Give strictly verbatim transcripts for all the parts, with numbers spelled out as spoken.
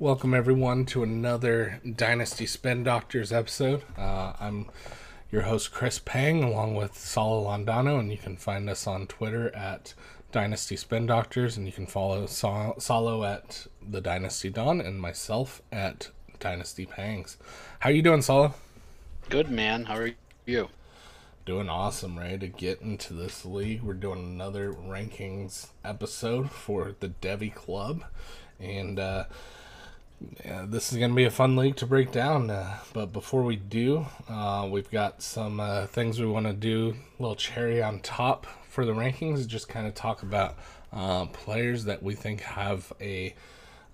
Welcome, everyone, to another Dynasty Spin Doctors episode. Uh, I'm your host, Chris Pang, along with Solo Landano, and you can find us on Twitter at Dynasty Spin Doctors, and you can follow Sol- Solo at The Dynasty Don and myself at Dynasty Pangs. How you doing, Solo? Good, man. How are you? Doing awesome, ready to get into this league. We're doing another rankings episode for the Devi Club, and uh, yeah, this is going to be a fun league to break down. Uh, but before we do, uh, we've got some uh, things we want to do, a little cherry on top for the rankings, just kind of talk about uh, players that we think have a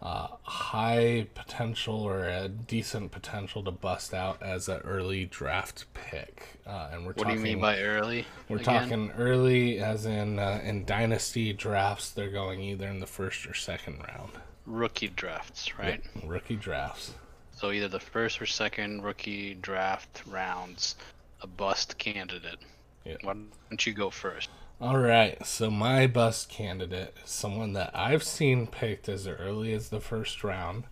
uh, high potential or a decent potential to bust out as an early draft pick. Uh, and we're what talking, do you mean by early? We're again? talking early as in uh, in dynasty drafts. They're going either in the first or second round. Rookie drafts, right? Yep. Rookie drafts. So either the first or second rookie draft rounds, a bust candidate. Yep. Why don't you go first? All right. So my bust candidate is someone that I've seen picked as early as the first round,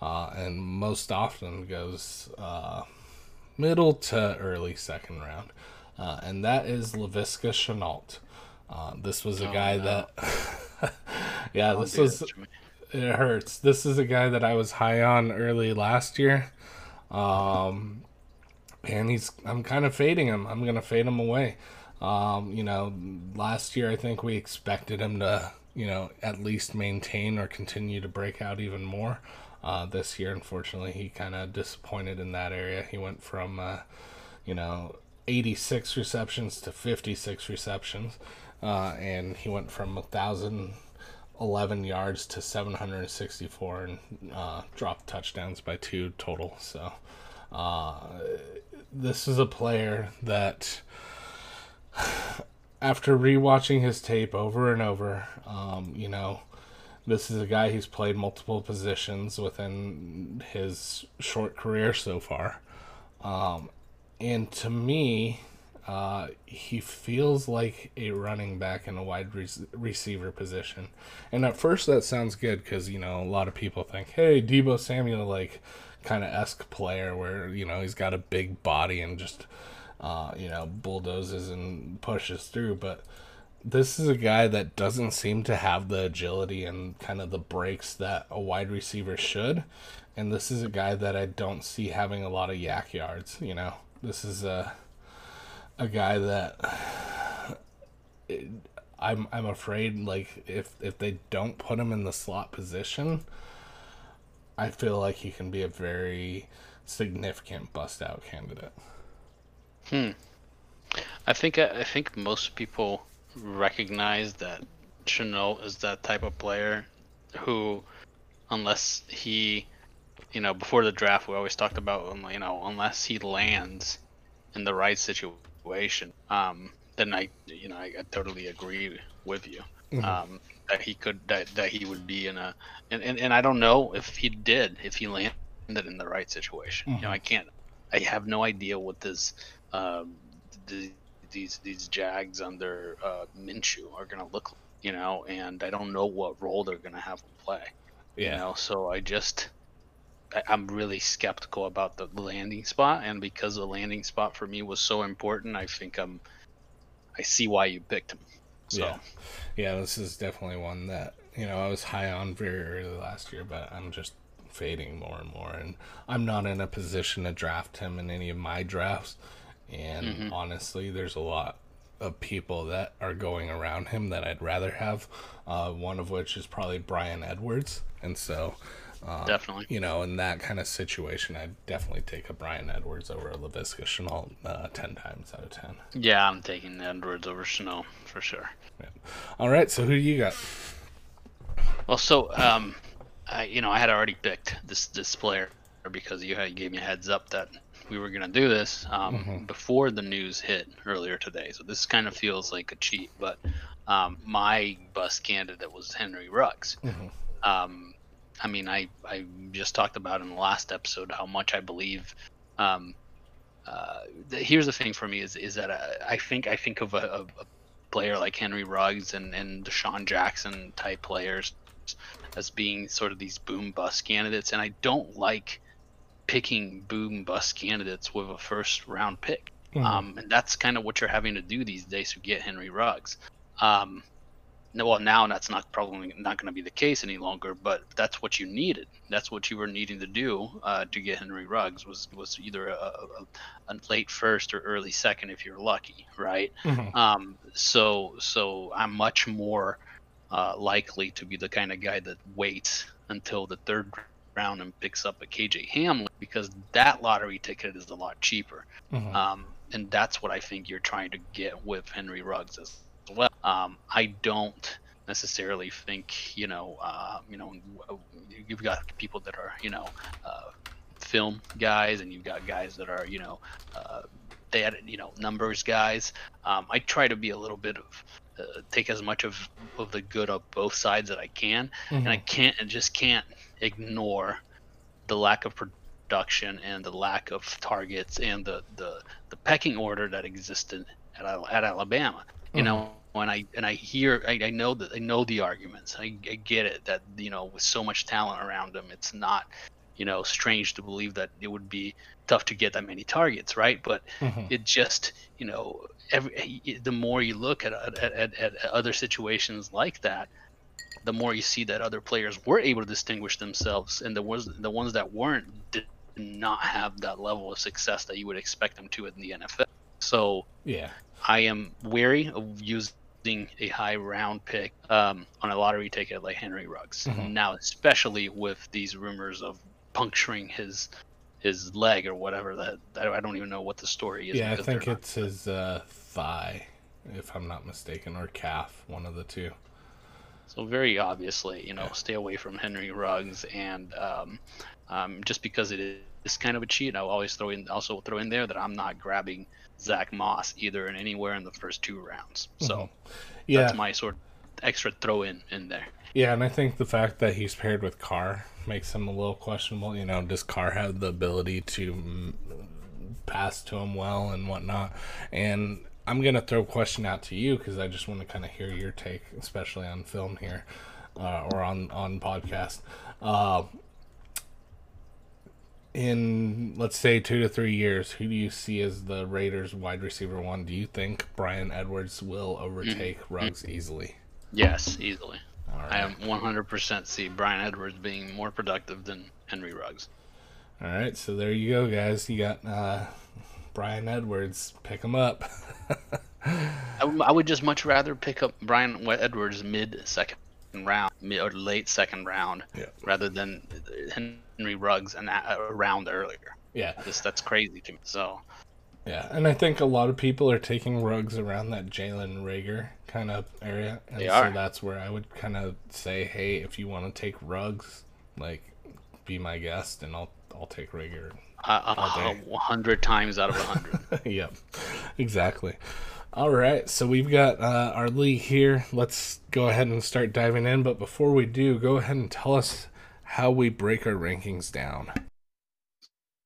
uh, and most often goes uh, middle to early second round, uh, and that is LaViska Chenault. Uh, this was a oh, guy no. that, yeah, I'll this was. It hurts. This is a guy that I was high on early last year, um, and he's. I'm kind of fading him. I'm gonna fade him away. Um, you know, last year I think we expected him to, you know, at least maintain or continue to break out even more. Uh, this year, unfortunately, he kind of disappointed in that area. He went from, uh, you know, eighty-six receptions to fifty-six receptions, uh, and he went from a thousand. eleven yards to seven hundred sixty-four and uh, dropped touchdowns by two total. So uh, this is a player that after rewatching his tape over and over, um, you know, this is a guy who's played multiple positions within his short career so far. Um, and to me, Uh, he feels like a running back in a wide re- receiver position. And at first that sounds good because, you know, a lot of people think, hey, Debo Samuel, like, kind of esque player where, you know, he's got a big body and just, uh, you know, bulldozes and pushes through. But this is a guy that doesn't seem to have the agility and kind of the breaks that a wide receiver should. And this is a guy that I don't see having a lot of yak yards, you know. This is a... A guy that it, I'm I'm afraid, like, if if they don't put him in the slot position, I feel like he can be a very significant bust out candidate. Hmm. I think I think most people recognize that Chenault is that type of player who, unless he, you know, before the draft we always talked about, you know, unless he lands in the right situation. Um, then I, you know, I, I totally agree with you um, mm-hmm. that he could, that, that he would be in a, and, and, and I don't know if he did, if he landed in the right situation. Mm-hmm. You know, I can't, I have no idea what this, um, the, these these Jags under uh, Minshew are gonna look like, you know, and I don't know what role they're gonna have him play. Yeah. You know, so I just, I'm really skeptical about the landing spot, and because the landing spot for me was so important, I think I'm, I see why you picked him. So. Yeah, yeah, this is definitely one that, you know, I was high on very early last year, but I'm just fading more and more, and I'm not in a position to draft him in any of my drafts, and mm-hmm. honestly, there's a lot of people that are going around him that I'd rather have, uh, one of which is probably Brian Edwards, and so... Uh, definitely. You know, in that kind of situation, I'd definitely take a Brian Edwards over a LaViska Chenault uh, ten times out of ten. Yeah, I'm taking Edwards over Chenault for sure. Yeah. All right, so who do you got? Well, so, um, I, you know, I had already picked this, this player because you had gave me a heads up that we were going to do this um, mm-hmm. before the news hit earlier today. So this kind of feels like a cheat, but um, my bust candidate was Henry Ruggs. Mm-hmm. Um I mean, I, I just talked about in the last episode how much I believe. Um, uh, the, here's the thing for me is is that I, I think I think of a, a player like Henry Ruggs and, and Deshaun Jackson type players as being sort of these boom bust candidates, and I don't like picking boom bust candidates with a first round pick. Mm-hmm. Um, and that's kind of what you're having to do these days to get Henry Ruggs. Um, no, well, now that's not probably not going to be the case any longer, but that's what you needed. That's what you were needing to do uh, to get Henry Ruggs was was either a, a, a late first or early second if you're lucky, right? Mm-hmm. Um, so so I'm much more uh, likely to be the kind of guy that waits until the third round and picks up a K J Hamler, because that lottery ticket is a lot cheaper. Mm-hmm. Um, and that's what I think you're trying to get with Henry Ruggs as well. Um, I don't necessarily think, you know, uh, you know, you've got people that are, you know, uh, film guys, and you've got guys that are, you know, uh, they had, you know, numbers guys. Um, I try to be a little bit of, uh, take as much of, of the good of both sides that I can. Mm-hmm. And I can't, and just can't ignore the lack of production and the lack of targets and the, the, the pecking order that existed at, at Alabama. You know, when I and I hear, I, I know that I know the arguments. I, I get it that, you know, with so much talent around him, it's not, you know, strange to believe that it would be tough to get that many targets, right? But mm-hmm. it just, you know, every the more you look at at, at at other situations like that, the more you see that other players were able to distinguish themselves, and the ones the ones that weren't did not have that level of success that you would expect them to in the N F L. So yeah, I am wary of using a high round pick um, on a lottery ticket like Henry Ruggs. Mm-hmm. Now, especially with these rumors of puncturing his his leg or whatever, that, that I don't even know what the story is. Yeah, I think it's not his uh, thigh, if I'm not mistaken, or calf, one of the two. So very obviously, you know, yeah. stay away from Henry Ruggs, and um, um, just because it is. It's kind of a cheat. I'll always throw in, also throw in there that I'm not grabbing Zach Moss either in anywhere in the first two rounds. So mm-hmm. yeah. that's my sort of extra throw in in there. Yeah, and I think the fact that he's paired with Carr makes him a little questionable. You know, does Carr have the ability to pass to him well and whatnot? And I'm going to throw a question out to you because I just want to kind of hear your take, especially on film here uh, or on, on podcast. Uh, In, let's say, two to three years, who do you see as the Raiders wide receiver one? Do you think Brian Edwards will overtake mm-hmm. Ruggs easily? Yes, easily. All right. I am one hundred percent see Brian Edwards being more productive than Henry Ruggs. All right, so there you go, guys. You got uh, Brian Edwards. Pick him up. I, I would just much rather pick up Brian Edwards mid-second round or late second round yeah. rather than Henry Ruggs and a round earlier. Yeah, just, that's crazy to me. So yeah, and I think a lot of people are taking Ruggs around that Jalen Rager kind of area, and they so are. That's where I would kind of say, hey, if you want to take Ruggs, like, be my guest, and I'll I'll take Rager uh, a hundred times out of a hundred. Yep, exactly. All right, so we've got uh, our league here. Let's go ahead and start diving in. But before we do, go ahead and tell us how we break our rankings down.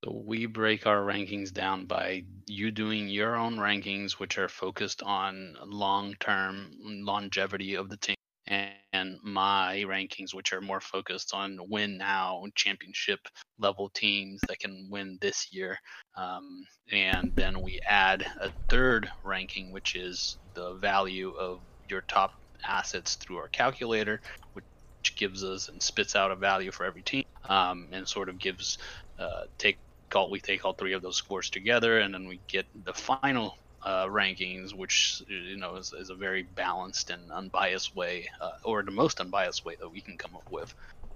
So we break our rankings down by you doing your own rankings, which are focused on long-term longevity of the team, and my rankings, which are more focused on win now, championship level teams that can win this year. Um, and then we add a third ranking, which is the value of your top assets through our calculator, which gives us and spits out a value for every team, um, and sort of gives uh, take all we take all three of those scores together, and then we get the final Uh, rankings, which, you know, is, is a very balanced and unbiased way, uh, or the most unbiased way that we can come up with,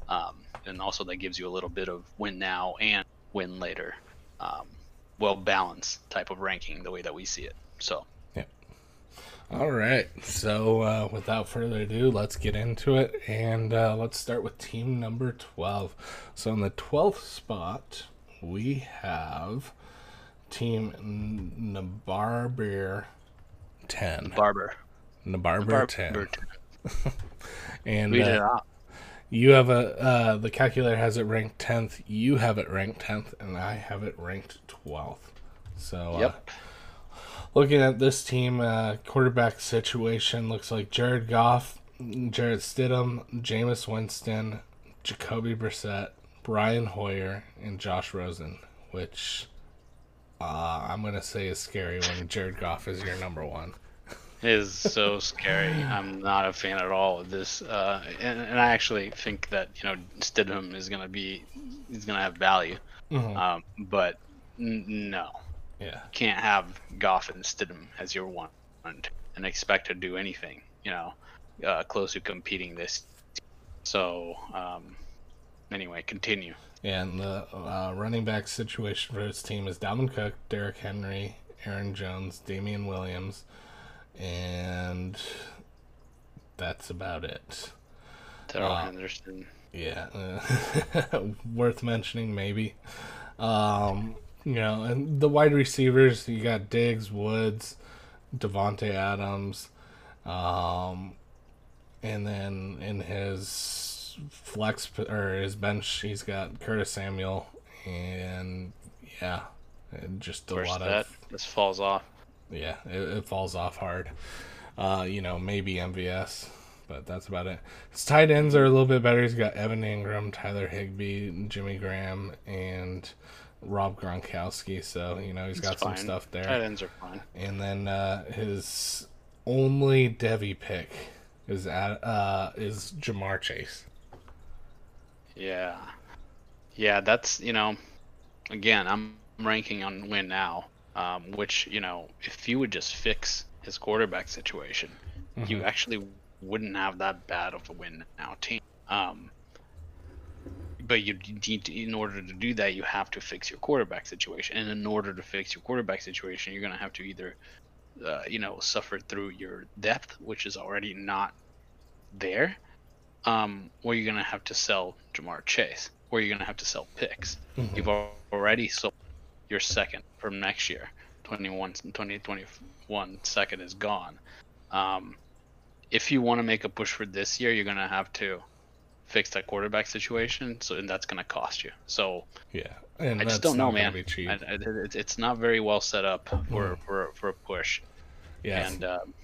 um, and also that gives you a little bit of win now and win later, um, well balanced type of ranking the way that we see it. So yeah, all right. So uh, without further ado, let's get into it, and uh, let's start with team number twelve. So in the twelfth spot, we have Team Nabarber N-ten. Nabarber. Nabarber N-ten. And uh, you have a uh, the calculator has it ranked tenth. You have it ranked tenth, and I have it ranked twelfth. So yep. uh, looking at this team, uh, quarterback situation looks like Jared Goff Jared Stidham, Jameis Winston, Jacoby Brissett, Brian Hoyer, and Josh Rosen, which uh, I'm going to say is scary when Jared Goff is your number one. It is so scary. I'm not a fan at all of this. Uh, and, and I actually think that, you know, Stidham is going to be, he's going to have value. Mm-hmm. Um, but n- no. Yeah. You can't have Goff and Stidham as your one and, and expect to do anything, you know, uh, close to competing this. So, um, anyway, continue. Yeah, and the uh, running back situation for his team is Dalvin Cook, Derrick Henry, Aaron Jones, Damian Williams, and that's about it. Terrell uh, Henderson. Yeah. Uh, worth mentioning, maybe. Um, you know, and the wide receivers, you got Diggs, Woods, Devontae Adams, um, and then in his flex or his bench, he's got Curtis Samuel, and yeah, and just a First lot that, of this falls off. Yeah, it, it falls off hard. Uh, you know, maybe M V S, but that's about it. His tight ends are a little bit better. He's got Evan Ingram, Tyler Higbee, Jimmy Graham, and Rob Gronkowski. So, you know, he's got it's some fine. stuff there. Tight ends are fine. And then uh, his only Devy pick is at, uh, is Jamar Chase. Yeah. Yeah, that's, you know, again, I'm ranking on win now. Um, which, you know, if you would just fix his quarterback situation, mm-hmm. you actually wouldn't have that bad of a win now team. Um, but you need to, in order to do that, you have to fix your quarterback situation. And in order to fix your quarterback situation, you're going to have to either, uh, you know, suffer through your depth, which is already not there, um, or you're going to have to sell Jamar Chase, or you're going to have to sell picks. Mm-hmm. You've already sold your second from next year. Twenty-one, twenty twenty-one second is gone. Um, if you want to make a push for this year, you're going to have to fix that quarterback situation. So, and that's going to cost you. So yeah, and I just don't know, man. I, I, it, it's not very well set up for, mm. for, for a push. Yeah. And, um,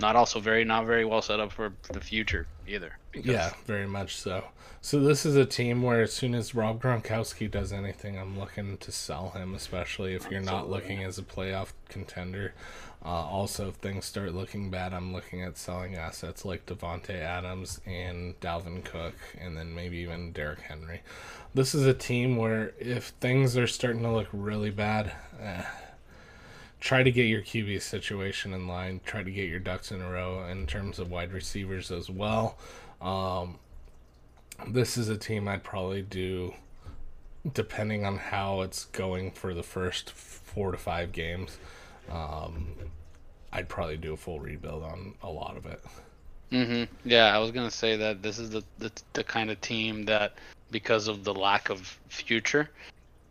not also very, not very well set up for the future either. Because... Yeah, very much so. So this is a team where as soon as Rob Gronkowski does anything, I'm looking to sell him, especially if you're not looking as a playoff contender. Uh, also, if things start looking bad, I'm looking at selling assets like Devontae Adams and Dalvin Cook, and then maybe even Derrick Henry. This is a team where if things are starting to look really bad, eh, try to get your Q B situation in line. Try to get your ducks in a row in terms of wide receivers as well. Um, this is a team I'd probably do, depending on how it's going for the first four to five games, um, I'd probably do a full rebuild on a lot of it. Mm-hmm. Yeah, I was going to say that this is the, the the kind of team that, because of the lack of future,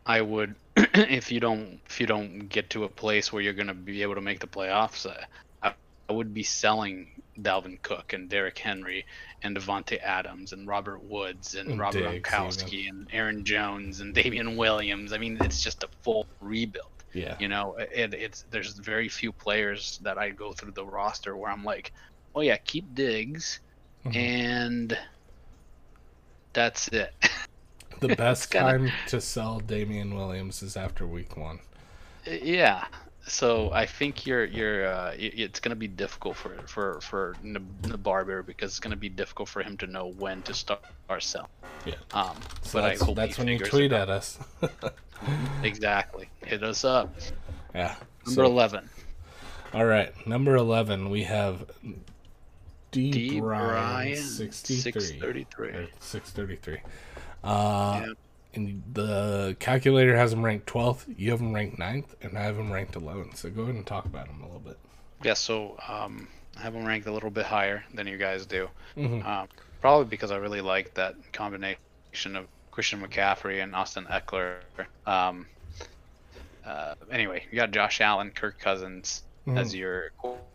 I would... If you don't, if you don't get to a place where you're going to be able to make the playoffs, uh, I, I would be selling Dalvin Cook and Derrick Henry and Devontae Adams and Robert Woods and, and Robert Gronkowski and Aaron Jones and Damian Williams. I mean, it's just a full rebuild. Yeah, you know, it, it's there's very few players that I go through the roster where I'm like, oh yeah, keep Diggs, mm-hmm. and that's it. The best kinda... time to sell Damian Williams is after week one. Yeah, so I think you're you're uh, it's going to be difficult for for for Nabarber because it's going to be difficult for him to know when to start our sell. Yeah. Um. So but that's, I hope that's when you tweet at us. Exactly. Hit us up. Yeah. Number so, eleven. All right, number eleven. We have D. D Brian six thirty-three. six thirty-three. Uh, yeah. And the calculator has him ranked twelfth, you have him ranked ninth, and I have him ranked eleventh. So go ahead and talk about him a little bit. Yeah, so um, I have him ranked a little bit higher than you guys do. Mm-hmm. Um, probably because I really like that combination of Christian McCaffrey and Austin Eckler. Um, uh, anyway, you got Josh Allen, Kirk Cousins mm-hmm. as your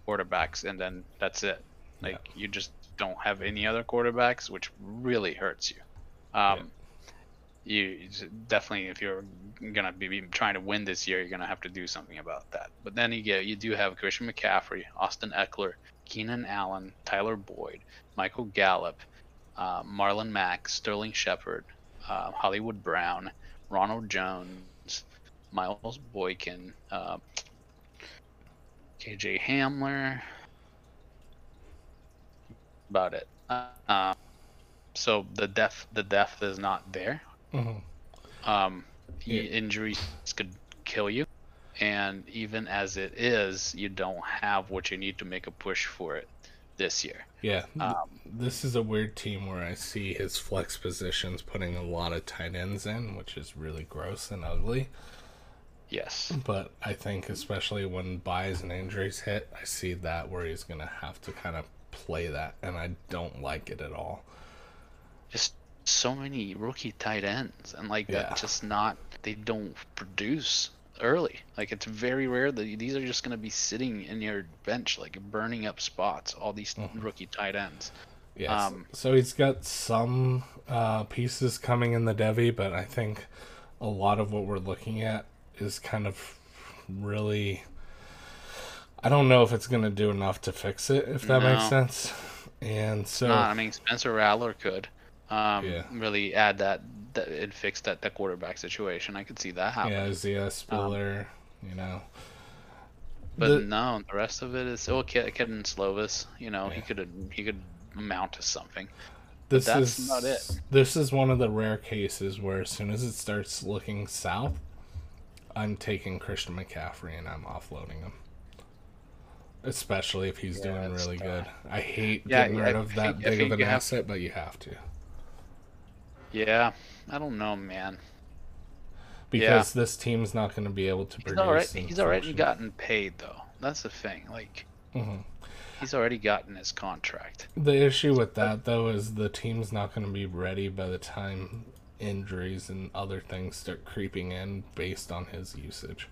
quarterbacks, and then that's it. Like yeah. you just don't have any other quarterbacks, which really hurts you. Um, yeah. you definitely, if you're gonna be trying to win this year, you're gonna have to do something about that. But then you get, you do have Christian McCaffrey, Austin Eckler, Keenan Allen, Tyler Boyd, Michael Gallup, uh, Marlon Mack, Sterling Shepard, uh, Hollywood Brown, Ronald Jones, Miles Boykin, uh, K J Hamler. About it. Uh, uh, so the depth, the depth is not there. Mm-hmm. um, yeah. Injuries could kill you. And even as it is, you don't have what you need to make a push for it this year. Yeah, um, this is a weird team where I see his flex positions putting a lot of tight ends in, which is really gross and ugly. Yes. But I think especially when buys and injuries hit, I see that where he's going to have to kind of play that, and I don't like it at all. Just so many rookie tight ends, and like yeah. that just not, they don't produce early. Like, it's very rare that these are just going to be sitting in your bench, like burning up spots, all these mm-hmm. rookie tight ends. Yes. Um, so he's got some uh, pieces coming in the Devy, but I think a lot of what we're looking at is kind of really, I don't know if it's going to do enough to fix it, if that no. makes sense. And so no, I mean, Spencer Rattler could um, yeah. really add that. It fixed that, that quarterback situation. I could see that happening. Yeah, Zia, Spiller, um, you know. But the, no, the rest of it is... Oh, Kedden Slovis, you know, yeah. he could he could amount to something. This but that's is, not it. This is one of the rare cases where as soon as it starts looking south, I'm taking Christian McCaffrey and I'm offloading him. Especially if he's yeah, doing really tough. good. I hate yeah, getting yeah, rid I, of that I, big I of an asset, have... but you have to. Yeah. I don't know, man. Because yeah. this team's not going to be able to he's produce. Already, he's already gotten paid, though. That's the thing. Like, mm-hmm. he's already gotten his contract. The issue with that, though, is the team's not going to be ready by the time injuries and other things start creeping in based on his usage.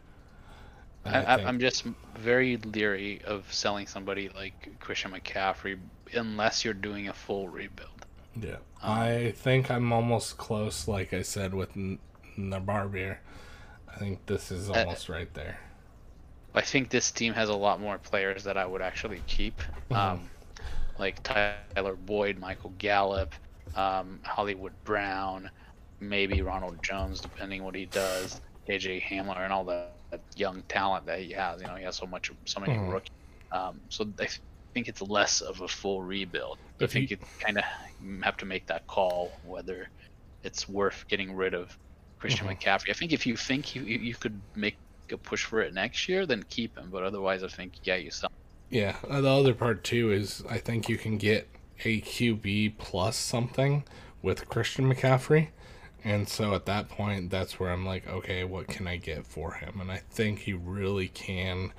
I, I think... I'm just very leery of selling somebody like Christian McCaffrey unless you're doing a full rebuild. Yeah, I think I'm almost close, like I said, with N- Nabarber. I think this is almost uh, right there. I think this team has a lot more players that I would actually keep, um, like Tyler Boyd, Michael Gallup, um, Hollywood Brown, maybe Ronald Jones, depending what he does, K J Hamler, and all the young talent that he has. You know, he has so much, so many mm-hmm. rookies. Um, so I think it's less of a full rebuild. I think you kind of have to make that call whether it's worth getting rid of Christian mm-hmm. McCaffrey. I think if you think you, you, you could make a push for it next year, then keep him. But otherwise, I think, yeah, you sell him. Yeah, the other part, too, is I think you can get a Q B plus something with Christian McCaffrey. And so at that point, that's where I'm like, okay, what can I get for him? And I think you really can...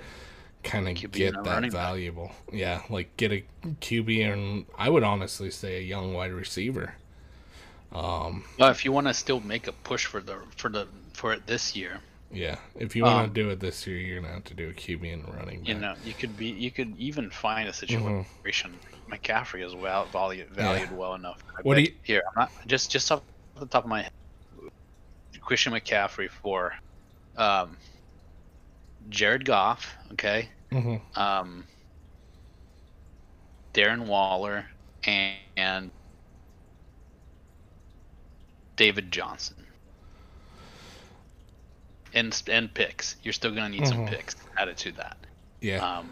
kind of get that valuable. Back. Yeah, like get a Q B and I would honestly say a young wide receiver. Um, well, if you want to still make a push for the for the for it this year. Yeah, if you um, want to do it this year, you're gonna have to do a Q B and running back. You know, you could be you could even find a situation. Mm-hmm. McCaffrey is well valued valued yeah. well enough. I what do you here? I'm not just just off the top of my head. Christian McCaffrey for. Um, Jared Goff, okay, mm-hmm. um, Darren Waller, and, and David Johnson, and and picks. You're still gonna need mm-hmm. some picks added to that. Yeah, um,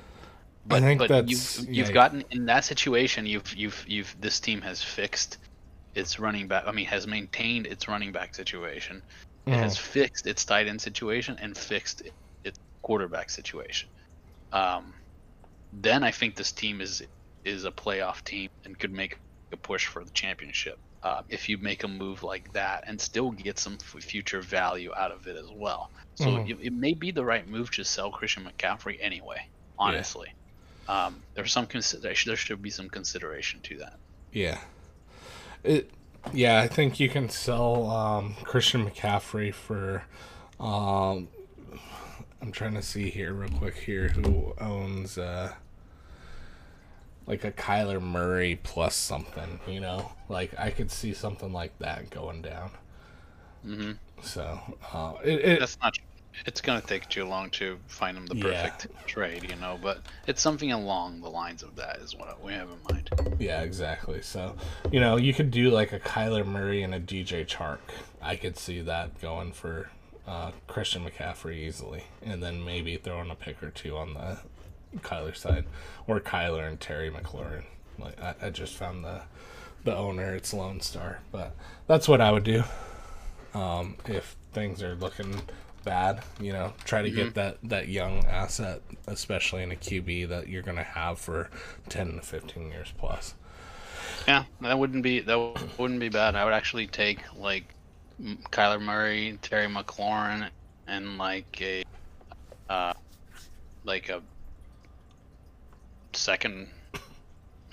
but I think but that's, you've you've yeah. gotten in that situation. You've you've you've this team has fixed its running back. I mean, has maintained its running back situation. Mm-hmm. It has fixed its tight end situation and fixed it. Quarterback situation. Um, then I think this team is is a playoff team and could make a push for the championship uh, if you make a move like that and still get some f- future value out of it as well. So mm-hmm. it, it may be the right move to sell Christian McCaffrey anyway. Honestly, yeah. um, there's some consider there should be some consideration to that. Yeah, it yeah I think you can sell um, Christian McCaffrey for. Um, I'm trying to see here real quick here who owns uh, like a Kyler Murray plus something, you know? Like, I could see something like that going down. Mm-hmm. So, uh, it, it, that's not It's going to take too long to find him the perfect yeah. trade, you know, but it's something along the lines of that is what we have in mind. Yeah, exactly. So, you know, you could do like a Kyler Murray and a D J Chark. I could see that going for uh, Christian McCaffrey easily, and then maybe throwing a pick or two on the Kyler side, or Kyler and Terry McLaurin. Like I, I just found the the owner, it's Lone Star, but that's what I would do um, if things are looking bad, you know, try to mm-hmm. get that, that young asset, especially in a Q B that you're going to have for ten to fifteen years plus. Yeah, that wouldn't be, that wouldn't be bad. I would actually take like Kyler Murray, Terry McLaurin, and like a, uh, like a second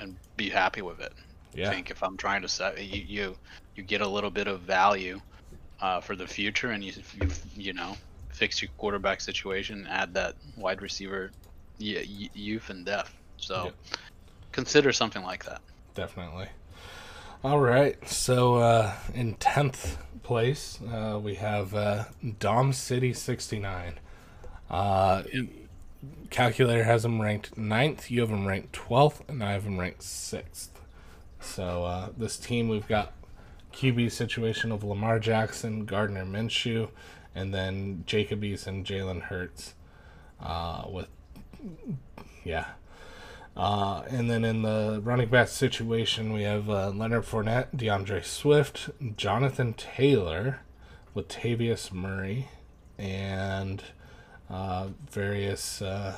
and be happy with it. Yeah. I think if I'm trying to set you, you, you get a little bit of value Uh, for the future, and you, you you know, fix your quarterback situation, add that wide receiver y- youth and depth. So yep. consider something like that. Definitely. All right. So uh, in tenth place, uh, we have uh, Dom City sixty-nine. Uh, Calculator has him ranked ninth. You have him ranked twelfth, and I have him ranked sixth. So uh, this team, we've got Q B situation of Lamar Jackson, Gardner Minshew, and then Jacobs and Jalen Hurts. Uh, with yeah, uh, and then in the running back situation, we have uh, Leonard Fournette, DeAndre Swift, Jonathan Taylor, Latavius Murray, and uh, various uh,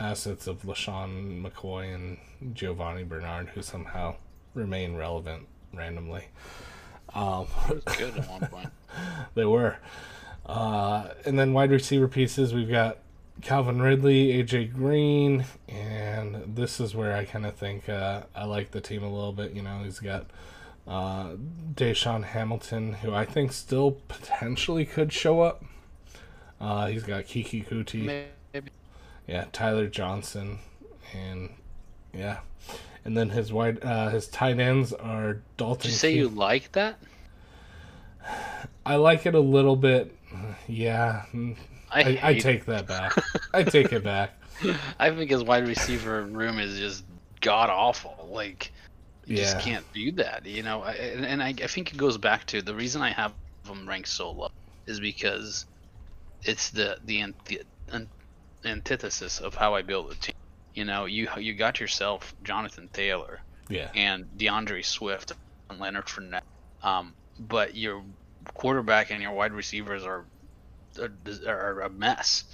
assets of LaShawn McCoy and Giovanni Bernard, who somehow remain relevant randomly. Um, good at one point. They were. Uh, and then wide receiver pieces, we've got Calvin Ridley, A J Green, and this is where I kind of think uh, I like the team a little bit. You know, he's got uh, Deshaun Hamilton, who I think still potentially could show up. Uh, he's got Kiki Kuti. Maybe. Yeah, Tyler Johnson, and yeah. And then his wide, uh, his tight ends are Dalton. Did you say Keith. You like that? I like it a little bit. Yeah. I, I, I take it. that back. I take it back. I think his wide receiver room is just god-awful. Like, you yeah. just can't do that, you know? And, and I, I think it goes back to the reason I have him ranked so low is because it's the, the, the, the antithesis of how I build a team. You know, you you got yourself Jonathan Taylor yeah. and DeAndre Swift and Leonard Fournette, um, but your quarterback and your wide receivers are are, are a mess,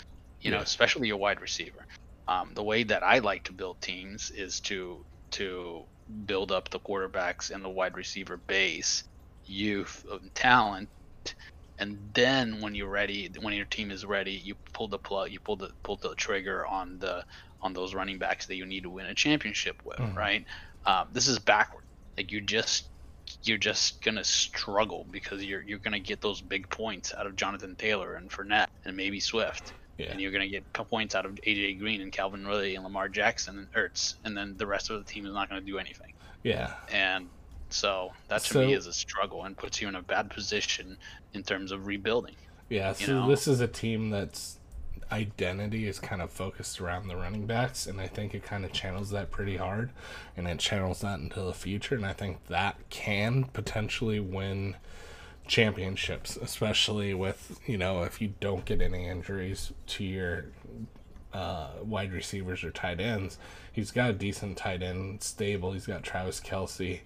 you yeah. know, especially your wide receiver. Um, the way that I like to build teams is to to build up the quarterbacks and the wide receiver base, youth, and talent, and then when you're ready, when your team is ready, you pull the plug, you pull the pull the trigger on the on those running backs that you need to win a championship with, mm. right? Um, this is backward. Like you just, you're just gonna struggle because you're you're gonna get those big points out of Jonathan Taylor and Fournette and maybe Swift, yeah. and you're gonna get points out of A J Green and Calvin Ridley and Lamar Jackson and Hurts, and then the rest of the team is not gonna do anything. Yeah. And so that to so, me is a struggle and puts you in a bad position in terms of rebuilding. Yeah. So you know? This is a team that's. Identity is kind of focused around the running backs, and I think it kind of channels that pretty hard, and it channels that into the future, and I think that can potentially win championships, especially with, you know, if you don't get any injuries to your uh, wide receivers or tight ends. He's got a decent tight end stable. He's got Travis Kelce,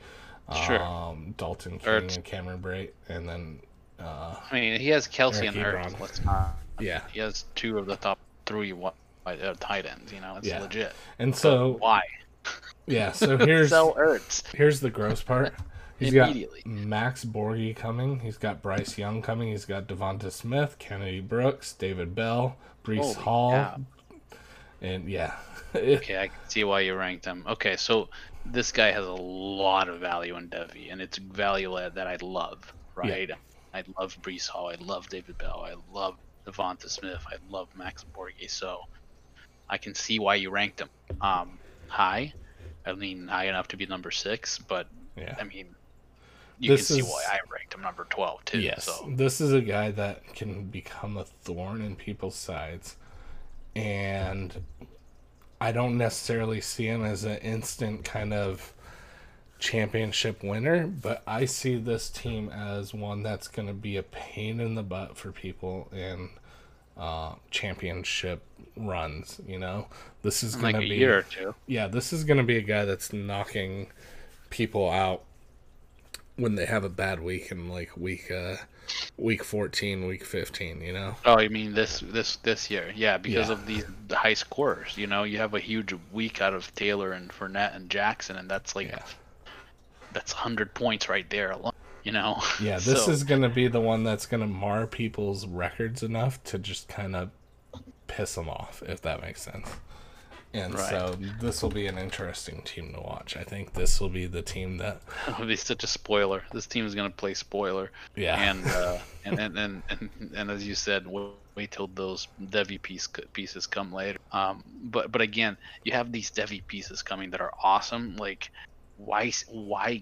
sure. um, Dalton King, Ertz. And Cameron Brate, and then uh, I mean, he has Kelce and Hurts. Let's not. Yeah, he has two of the top three tight ends. You know, it's yeah. legit. And so, so why? Yeah. So here's so hurts. Here's the gross part. He's got Max Borgi coming. He's got Bryce Young coming. He's got Devonta Smith, Kennedy Brooks, David Bell, Breece Holy Hall, cow. And yeah. Okay, I can see why you ranked him. Okay, so this guy has a lot of value in Devy, and it's value that I love. Right. Yeah. I love Breece Hall. I love David Bell. I love Devonta Smith. I love Max Borgi, so I can see why you ranked him um, high. I mean, high enough to be number six, but yeah. I mean, you this can is, see why I ranked him number twelve, too. Yes, so. This is a guy that can become a thorn in people's sides. And I don't necessarily see him as an instant kind of championship winner, but I see this team as one that's going to be a pain in the butt for people in uh, championship runs. You know, this is going like to be a year or two. Yeah, this is going to be a guy that's knocking people out when they have a bad week in like week uh, week fourteen, week fifteen. You know. Oh, you mean this this this year? Yeah, because yeah. of these the high scores. You know, you have a huge week out of Taylor and Fournette and Jackson, and that's like. Yeah. That's one hundred points right there alone, you know? Yeah, this so. is going to be the one that's going to mar people's records enough to just kind of piss them off, if that makes sense. And right. so this will be an interesting team to watch. I think this will be the team that... It'll be such a spoiler. This team is going to play spoiler. Yeah. And, uh, and, and, and, and, and as you said, we'll wait till those Devy piece, pieces come later. Um, but, but again, you have these Devy pieces coming that are awesome, like... Why why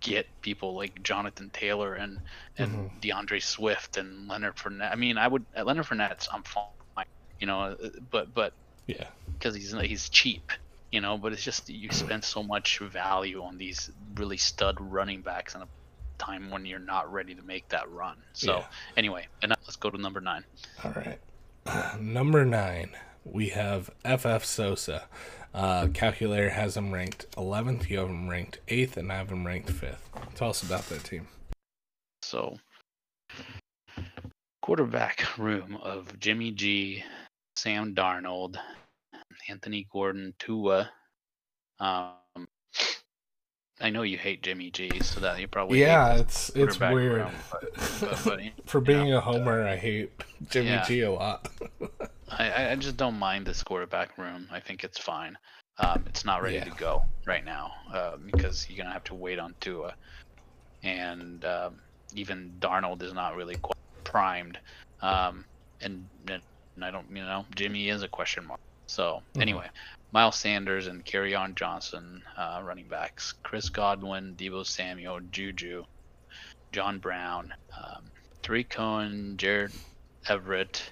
get people like Jonathan Taylor and, and mm-hmm. DeAndre Swift and Leonard Fournette? I mean, I would at Leonard Fournette's I'm fine, you know, but but yeah, because he's he's cheap, you know. But it's just you spend so much value on these really stud running backs in a time when you're not ready to make that run. So yeah. anyway, and now let's go to number nine. All right, uh, number nine. We have F F Sosa. Uh, Calculator has him ranked eleventh, you have him ranked eighth, and I have him ranked fifth. Tell us about that team. So, quarterback room of Jimmy G, Sam Darnold, Anthony Gordon, Tua. Um, I know you hate Jimmy G, so that you probably yeah, it's it's weird. Room, but, but, but, For being you know, a homer, uh, I hate Jimmy yeah. G a lot. I, I just don't mind this quarterback room. I think it's fine. Um, it's not ready yeah. to go right now uh, because you're going to have to wait on Tua. And uh, even Darnold is not really quite primed. Um, and, and I don't, you know, Jimmy is a question mark. So mm-hmm. anyway, Miles Sanders and Kerryon Johnson, uh, running backs, Chris Godwin, Debo Samuel, Juju, John Brown, um, Tariq Cohen, Jared Everett,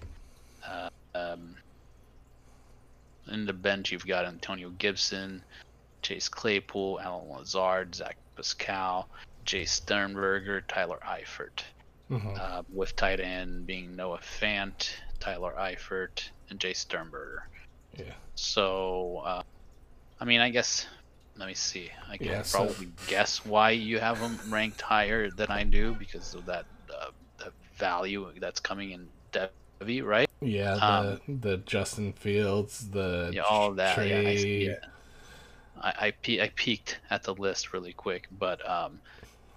uh, Um, in the bench, you've got Antonio Gibson, Chase Claypool, Alan Lazard, Zach Pascal, Jay Sternberger, Tyler Eifert. Mm-hmm. Uh, with tight end being Noah Fant, Tyler Eifert, and Jay Sternberger. Yeah. So, uh, I mean, I guess, let me see. I can yeah, probably so... guess why you have them ranked higher than I do because of that uh, the value that's coming in depth. Right? Yeah, the, um, the Justin Fields, the yeah, all that. Trade. Yeah, I, I, I, pe- I peeked at the list really quick, but um,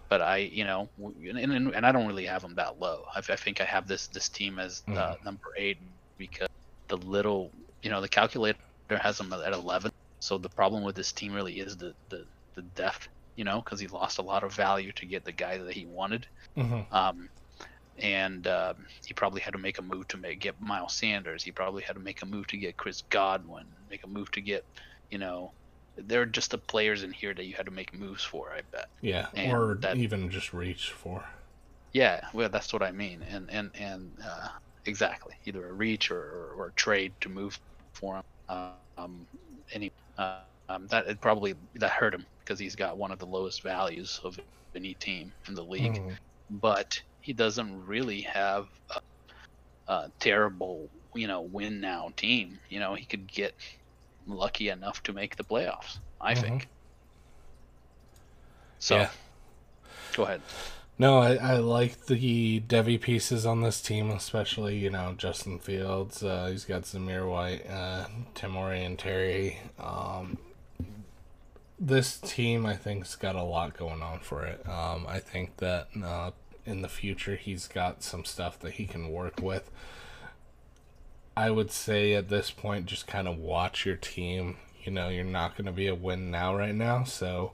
but I, you know, and and, and I don't really have them that low. I, I think I have this this team as the mm. number eight because the little, you know, the calculator has them at eleven. So the problem with this team really is the the the depth, you know, because he lost a lot of value to get the guy that he wanted. Mm-hmm. Um. And uh, he probably had to make a move to make, get Miles Sanders. He probably had to make a move to get Chris Godwin. Make a move to get, you know, there are just the players in here that you had to make moves for, I bet. Yeah, and or that, even just reach for. Yeah, well, that's what I mean. And and, and uh, exactly, either a reach or, or, or a trade to move for him. Uh, um, anyway, uh, um, that it probably that hurt him because he's got one of the lowest values of any team in the league. Mm. But... he doesn't really have a, a terrible, you know, win now team. You know, he could get lucky enough to make the playoffs, I mm-hmm. think. So, yeah. go ahead. No, I, I like the Devy pieces on this team, especially, you know, Justin Fields. Uh, he's got Zamir White, uh, Tim Orienteri. Um, this team, I think, has got a lot going on for it. Um, I think that... Uh, in the future he's got some stuff that he can work with. I would say at this point just kind of watch your team. You know, you're not going to be a win now right now, so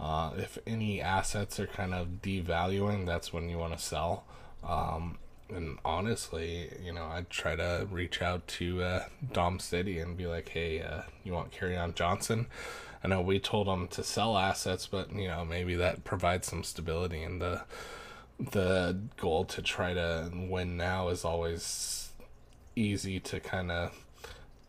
uh, if any assets are kind of devaluing, that's when you want to sell. Um, and honestly, you know, I'd try to reach out to uh, Dom City and be like, hey, uh, you want Kerryon Johnson? I know we told them to sell assets, but, you know, maybe that provides some stability. And the the goal to try to win now is always easy to kind of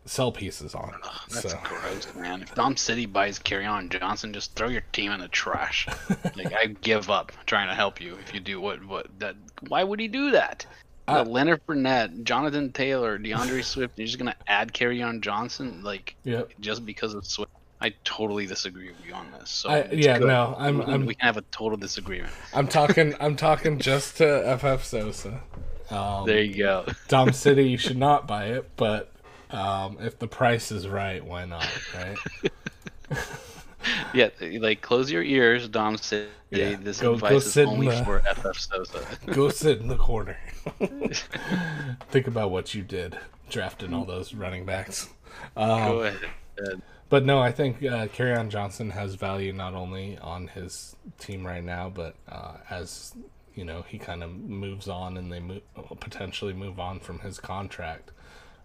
sell pieces on. Oh, that's so gross, man. If Dom City buys Kerryon Johnson, just throw your team in the trash. Like, I give up trying to help you if you do what what that. Why would he do that? Uh, Leonard Fournette, Jonathan Taylor, DeAndre Swift, you're just going to add Kerryon Johnson, like, yep, just because of Swift. I totally disagree with you on this. So I, yeah, good. no, I'm, I'm. We can have a total disagreement. I'm talking. I'm talking just to F F Sosa. Um, there you go. Dom City, you should not buy it, but um, if the price is right, why not? Right. Yeah, like, close your ears, Dom City. Yeah, this go, advice go is only the, for F F Sosa. Go sit in the corner. Think about what you did drafting all those running backs. Um, go ahead. But no, I think uh, Kerryon Johnson has value not only on his team right now, but uh, as you know, he kind of moves on and they move, potentially move on from his contract.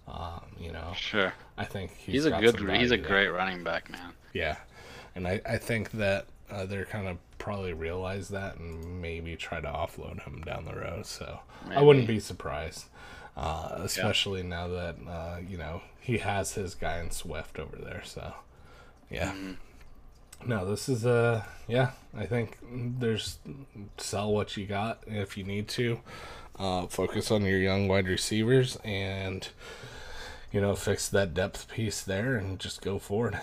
Um, you know, sure. I think he's, he's got a good, some value he's a there. great running back, man. Yeah, and I, I think that uh, they're kind of probably realize that and maybe try to offload him down the road. So maybe. I wouldn't be surprised. Uh, especially yeah. now that, uh, you know, he has his guy in Swift over there. So, yeah. Mm-hmm. No, this is, uh, yeah, I think there's sell what you got if you need to. Uh, focus on your young wide receivers and, you know, fix that depth piece there and just go forward.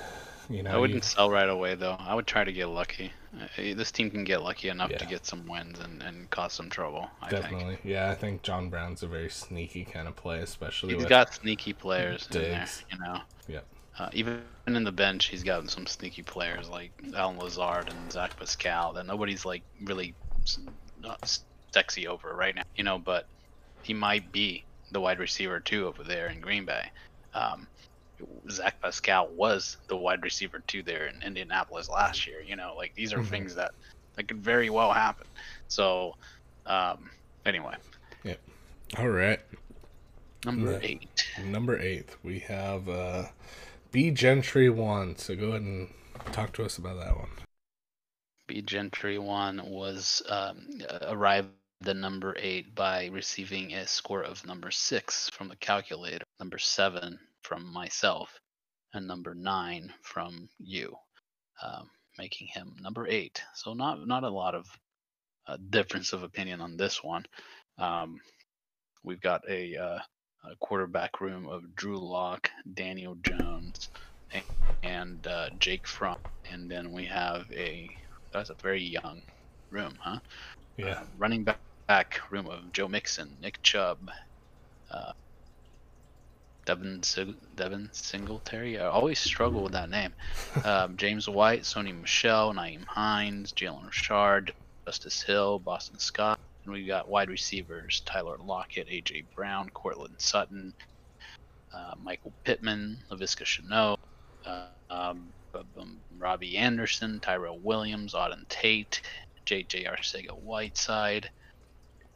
You know, I wouldn't you... sell right away, though. I would try to get lucky. This team can get lucky enough yeah. to get some wins and, and cause some trouble, I Definitely. think. Yeah, I think John Brown's a very sneaky kind of play, especially he's with... He's got sneaky players Diggs. in there, you know. Yep. Uh, even in the bench, he's got some sneaky players like Allen Lazard and Zach Pascal that nobody's, like, really sexy over right now, you know, but he might be the wide receiver, too, over there in Green Bay. Um Zach Pascal was the wide receiver two there in Indianapolis last year. You know, like, these are mm-hmm. things that, that could very well happen. So, um, anyway. Yeah. All right. Number yeah. eight. Number eight. We have uh, B. Gentry one. So go ahead and talk to us about that one. B. Gentry one was um, arrived at number eight by receiving a score of number six from the calculator, number seven from myself, and number nine from you, um, making him number eight. So not not a lot of uh, difference of opinion on this one. Um, we've got a, uh, a quarterback room of Drew Lock, Daniel Jones, and, and uh, Jake Fromm, and then we have a that's a very young room, huh? Yeah. Uh, running back, back room of Joe Mixon, Nick Chubb, Uh, Devin, Devin Singletary. I always struggle with that name. Um, James White, Sony Michel, Nyheim Hines, Jalen Richard, Justice Hill, Boston Scott. And we've got wide receivers, Tyler Lockett, A J. Brown, Cortland Sutton, uh, Michael Pittman, LaViska Chenault, uh, um, Robbie Anderson, Tyrell Williams, Auden Tate, J J. Arcega-Whiteside,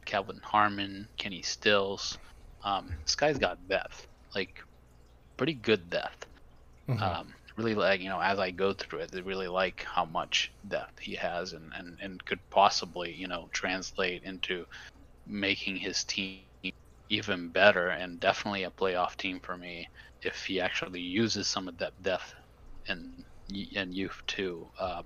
Calvin Harmon, Kenny Stills. Um, this guy's got depth. Like, pretty good depth. Mm-hmm. Um, really, like, you know, as I go through it, I really like how much depth he has and, and, and could possibly, you know, translate into making his team even better and definitely a playoff team for me if he actually uses some of that depth and, and youth to um,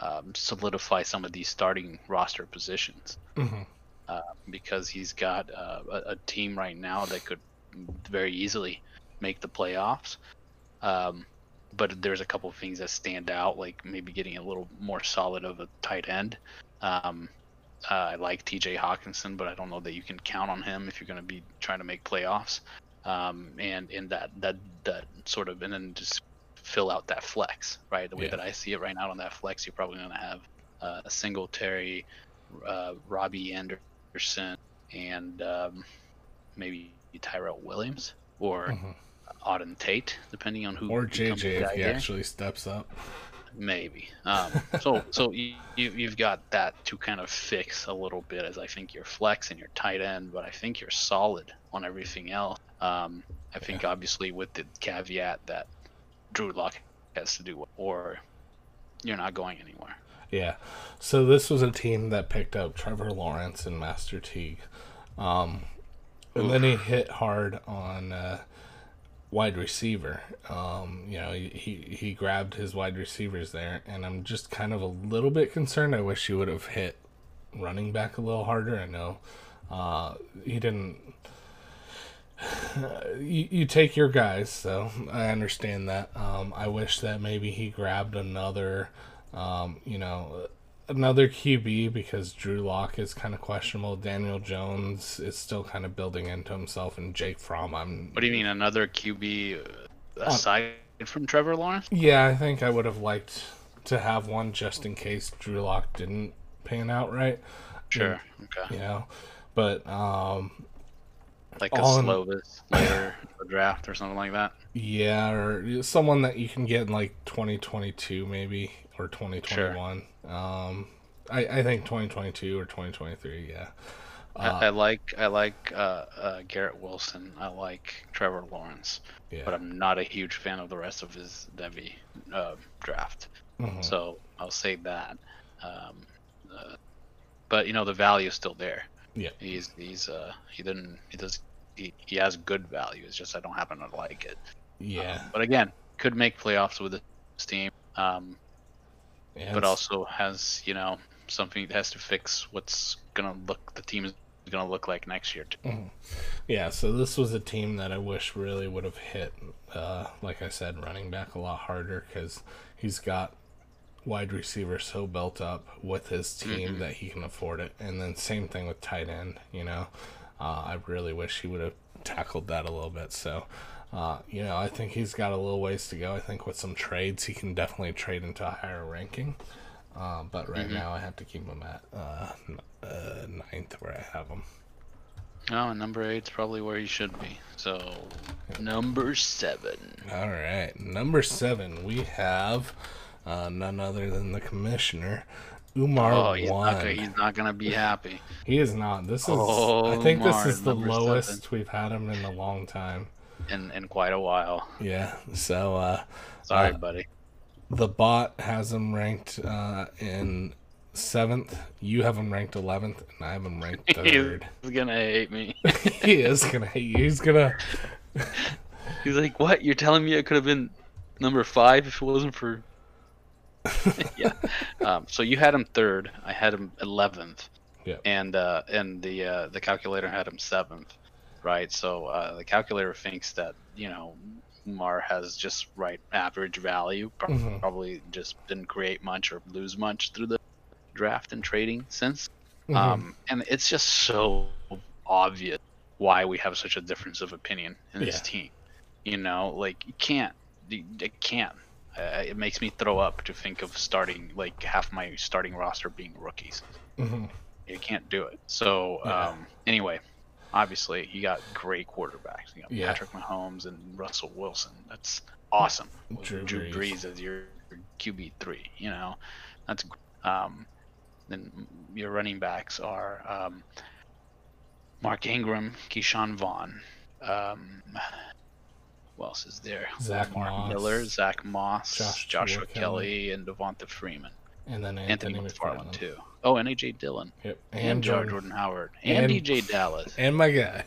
um, solidify some of these starting roster positions. Mm-hmm. Uh, because he's got uh, a, a team right now that could very easily make the playoffs, um, but there's a couple of things that stand out, like maybe getting a little more solid of a tight end. Um, uh, I like T J Hawkinson, but I don't know that you can count on him if you're going to be trying to make playoffs. Um, and in that that that sort of, and then just fill out that flex, right? The way yeah. that I see it right now on that flex, you're probably going to have uh, a Singletary, uh, Robbie Anderson, and um, maybe Tyrell Williams or mm-hmm. Auden Tate, depending on who, or J J if he there. actually steps up, maybe. Um, so, so you, you you've got that to kind of fix a little bit, as I think your flex and your tight end, but I think you're solid on everything else. Um, I think yeah. obviously with the caveat that Drew Lock has to do what, or you're not going anywhere. Yeah. So this was a team that picked up Trevor Lawrence and Master Teague. Um, and then he hit hard on uh, wide receiver. Um, you know, he, he grabbed his wide receivers there, and I'm just kind of a little bit concerned. I wish he would have hit running back a little harder. I know uh, he didn't. You, you take your guys, so I understand that. Um, I wish that maybe he grabbed another... Um, you know, another Q B, because Drew Lock is kind of questionable. Daniel Jones is still kind of building into himself, and Jake Fromm. I'm. What do you mean another Q B aside uh, from Trevor Lawrence? Yeah, I think I would have liked to have one just in case Drew Lock didn't pan out right. Sure. And, okay. You know, but um, like a Slovis in... later in the draft or something like that. Yeah, or someone that you can get in like twenty twenty-two maybe. Or twenty twenty-one. Sure. Um, I, I think twenty twenty-two or twenty twenty-three. Yeah. Uh, I, I like I like uh, uh, Garrett Wilson. I like Trevor Lawrence. Yeah. But I'm not a huge fan of the rest of his Devy uh, draft. Mm-hmm. So I'll say that. Um, uh, but you know the value is still there. Yeah. He's he's uh, he didn't he does he, he has good value. It's just I don't happen to like it. Yeah. Um, but again, could make playoffs with this team. Um, Yeah, but also has, you know, something that has to fix what's gonna look the team is gonna look like next year too. Mm-hmm. Yeah, so this was a team that I wish really would have hit, uh, like I said, running back a lot harder, because he's got wide receiver so built up with his team mm-hmm. that he can afford it, and then same thing with tight end. You know, uh, I really wish he would have tackled that a little bit. So. Uh, you know, I think he's got a little ways to go. I think with some trades, he can definitely trade into a higher ranking. Uh, but right mm-hmm. now, I have to keep him at uh, uh, ninth where I have him. Oh, number eight's probably where he should be. So, number seven. All right. Number seven, we have uh, none other than the commissioner, Umar oh, he's one. Not gonna, he's not going to be happy. He is not. This is. Oh, I think Umar, this is the lowest seven. We've had him in a long time. In, in quite a while. Yeah, so... Uh, Sorry, uh, buddy. The bot has him ranked uh, in seventh. You have him ranked eleventh, and I have him ranked third. He's going to hate me. He is going to hate you. He's going to... He's like, what? You're telling me I could have been number five if it wasn't for... yeah. Um, so you had him third. I had him eleventh. Yeah. And uh, and the uh, the calculator had him seventh. Right, so uh, the calculator thinks that, you know, Umar has just right average value, probably, mm-hmm. probably just didn't create much or lose much through the draft and trading since. Mm-hmm. Um, and it's just so obvious why we have such a difference of opinion in yeah. this team. You know, like, you can't. You, you can't. Uh, it makes me throw up to think of starting, like, half my starting roster being rookies. Mm-hmm. You can't do it. So, yeah. um, anyway. Obviously, you got great quarterbacks. You got yeah. Patrick Mahomes and Russell Wilson. That's awesome. With Drew, Drew Brees as your Q B three. You know, that's um. Then your running backs are um, Mark Ingram, Keyshawn Vaughn. Um, who else is there? Zach Mark Moss, Miller, Zach Moss, Josh Joshua Kelly, Kelly, and Devonta Freeman. And then Anthony, Anthony McFarland too. Oh, and A J Dillon. Yep. And, and Jordan, Jordan Howard. And, and D J Dallas. And my guy.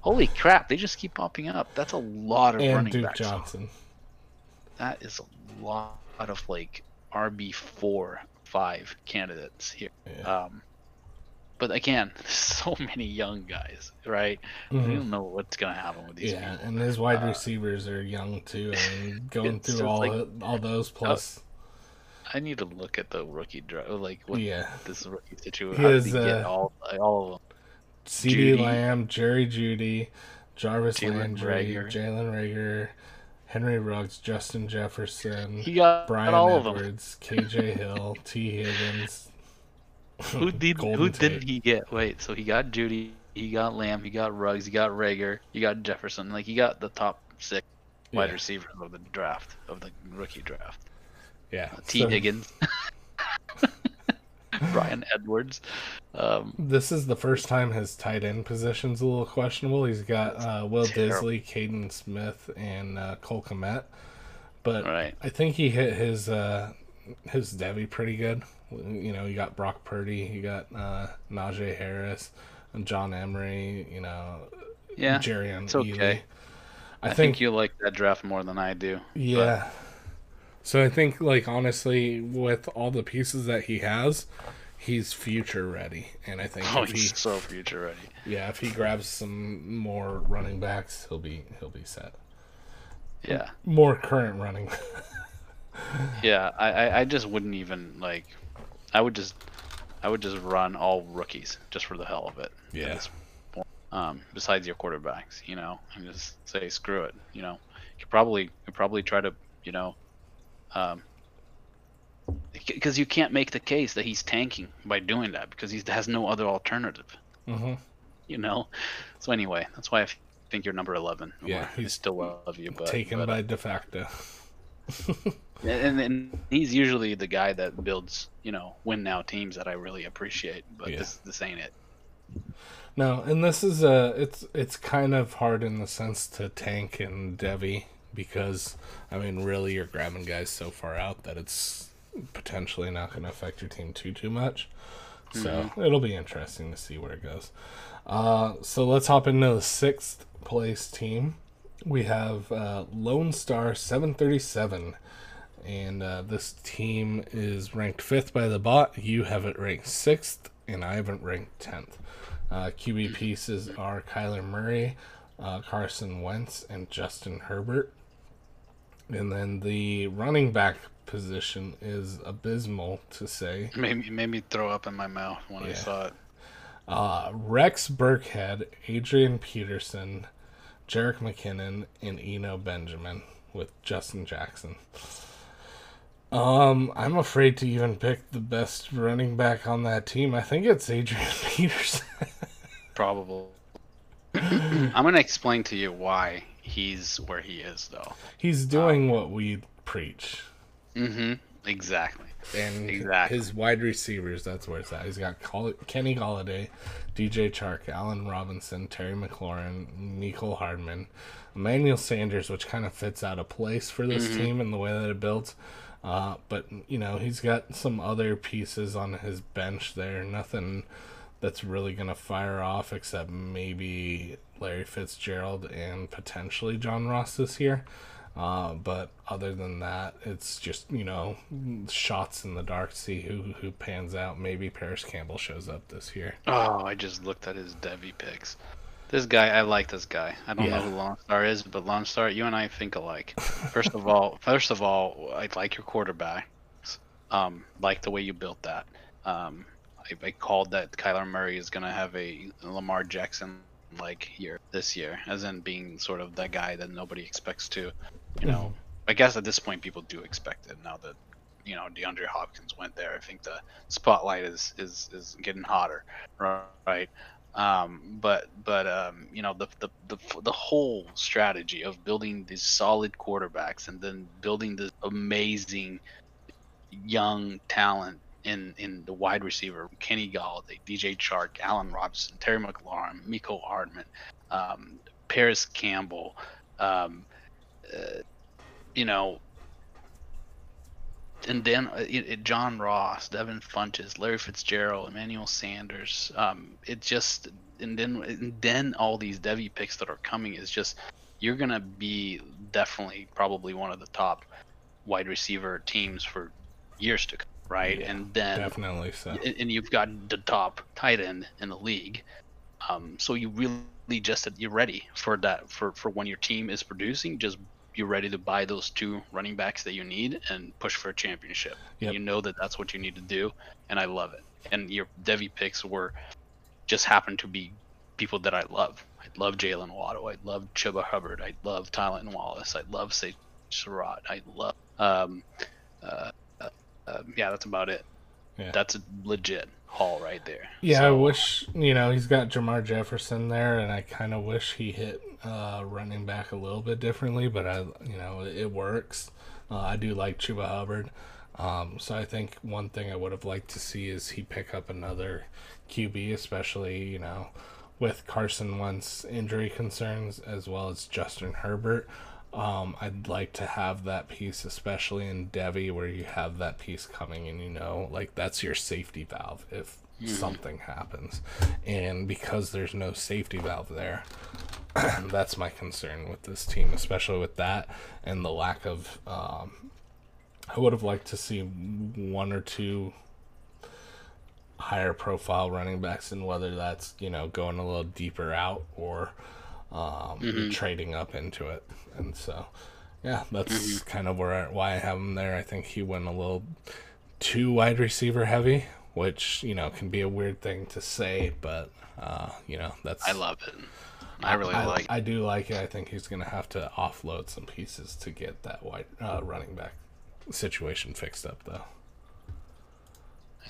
Holy crap, they just keep popping up. That's a lot of and running Duke backs. And Duke Johnson. That is a lot of, like, R B four, five candidates here. Yeah. Um, but, again, there's so many young guys, right? Mm-hmm. We don't know what's going to happen with these yeah, people. Yeah, and his wide uh, receivers are young, too. I mean, going through all like, all those plus... Uh, I need to look at the rookie draft, like what yeah. this rookie situation. How did he get uh, all, like, all of them? CeeDee Lamb, Jerry Jeudy, Jarvis Jalen Landry, Rager. Jalen Rager, Henry Ruggs, Justin Jefferson, he got Brian all Edwards, of them. K J Hill, T Higgins. Who did who Tate. Didn't he get? Wait, so he got Jeudy, he got Lamb, he got Ruggs, he got Rager, he got Jefferson. Like he got the top six wide yeah. receivers of the draft of the rookie draft. Yeah, T. So, Higgins, Brian Edwards. Um, this is the first time his tight end position's a little questionable. He's got uh, Will terrible. Disley, Caden Smith, and uh, Cole Kmet. But right. I think he hit his uh, his Devy pretty good. You know, you got Brock Purdy, you got uh, Najee Harris, and John Emery, you know, yeah, Jerry and Ely. Okay. I, I think, think you like that draft more than I do. Yeah. But. So I think, like, honestly, with all the pieces that he has, he's future ready. And I think oh, if he's he, so future ready. Yeah, if he grabs some more running backs, he'll be he'll be set. Yeah. More current running. yeah, I, I just wouldn't even like I would just I would just run all rookies just for the hell of it. Yeah. Um, besides your quarterbacks, you know, and just say screw it, you know. You could probably you could probably try to, you know, um because you can't make the case that he's tanking by doing that because he has no other alternative. Mm-hmm. You know. So anyway, that's why I I think you're number eleven. Yeah, I he's still love you, but taken but, by de facto. and, and he's usually the guy that builds, you know, win now teams that I really appreciate. But yeah. this this ain't it. No, and this is a it's it's kind of hard in the sense to tank and Devy because I mean, really, you're grabbing guys so far out that it's potentially not going to affect your team too too much. So mm-hmm. it'll be interesting to see where it goes. Uh, so let's hop into the sixth place team. We have uh, Lone Star seven thirty-seven, and uh, this team is ranked fifth by the bot. You have it ranked sixth, and I haven't ranked tenth. Uh, Q B pieces are Kyler Murray, uh, Carson Wentz, and Justin Herbert. And then the running back position is abysmal to say. Made me, made me throw up in my mouth when yeah. I saw it. Uh, Rex Burkhead, Adrian Peterson, Jerick McKinnon, and Eno Benjamin with Justin Jackson. Um, I'm afraid to even pick the best running back on that team. I think it's Adrian Peterson. Probably. I'm going to explain to you why he's where he is, though. He's doing um, what we preach. Mm-hmm. Exactly. And exactly. his wide receivers, that's where it's at. He's got Kenny Golladay, D J Chark, Allen Robinson, Terry McLaurin, Nicole Hardman, Emmanuel Sanders, which kind of fits out of place for this mm-hmm. team and the way that it builds. Uh, but, you know, he's got some other pieces on his bench there. Nothing that's really going to fire off except maybe Larry Fitzgerald and potentially John Ross this year. Uh, but other than that, it's just, you know, shots in the dark, see who who pans out. Maybe Paris Campbell shows up this year. Oh, I just looked at his Devy picks. This guy, I like this guy. I don't yeah. know who Lone Star is, but Lone Star, you and I think alike. First of all, first of all, I like your quarterback. Um, like the way you built that. Um, I, I called that Kyler Murray is going to have a Lamar Jackson like year this year, as in being sort of that guy that nobody expects to. You know, mm-hmm. I guess at this point people do expect it now that, you know, DeAndre Hopkins went there. I think the spotlight is is, is getting hotter, right? Um, but but um, you know, the, the the the whole strategy of building these solid quarterbacks and then building this amazing young talent in in the wide receiver, Kenny Golladay, D J Chark, Allen Robinson, Terry McLaurin, Mecole Hardman, um, Paris Campbell. Um, Uh, you know, and then uh, it, it, John Ross, Devin Funchess, Larry Fitzgerald, Emmanuel Sanders. Um, it just and then and then all these Devy picks that are coming is just you're gonna be definitely probably one of the top wide receiver teams for years to come, right? Yeah, and then definitely so. And you've got the top tight end in the league. Um, so you really just you're ready for that for for when your team is producing. Just you're ready to buy those two running backs that you need and push for a championship. Yep. You know that that's what you need to do, and I love it. And your Devy picks were just happened to be people that I love. I love Jalen Waddle. I love Chuba Hubbard. I love Tylan Wallace. I love Sage Surratt. I love. Um, uh, uh, uh, yeah, that's about it. Yeah. That's a legit haul right there. Yeah, so. I wish, you know, he's got Jamar Jefferson there, and I kind of wish he hit uh, running back a little bit differently, but, I, you know, it works. Uh, I do like Chuba Hubbard. Um, so I think one thing I would have liked to see is he pick up another Q B, especially, you know, with Carson Wentz injury concerns as well as Justin Herbert. Um, I'd like to have that piece, especially in Devy, where you have that piece coming and, you know, like, that's your safety valve if mm. something happens. And because there's no safety valve there, that's my concern with this team, especially with that and the lack of... Um, I would have liked to see one or two higher profile running backs, and whether that's, you know, going a little deeper out or... Um, mm-hmm. trading up into it. And so, yeah, that's mm-hmm. kind of where I, why I have him there. I think he went a little too wide receiver heavy, which, you know, can be a weird thing to say, but uh, you know, that's I love it. I really I, like. I, I do like it. I think he's going to have to offload some pieces to get that wide uh, running back situation fixed up, though.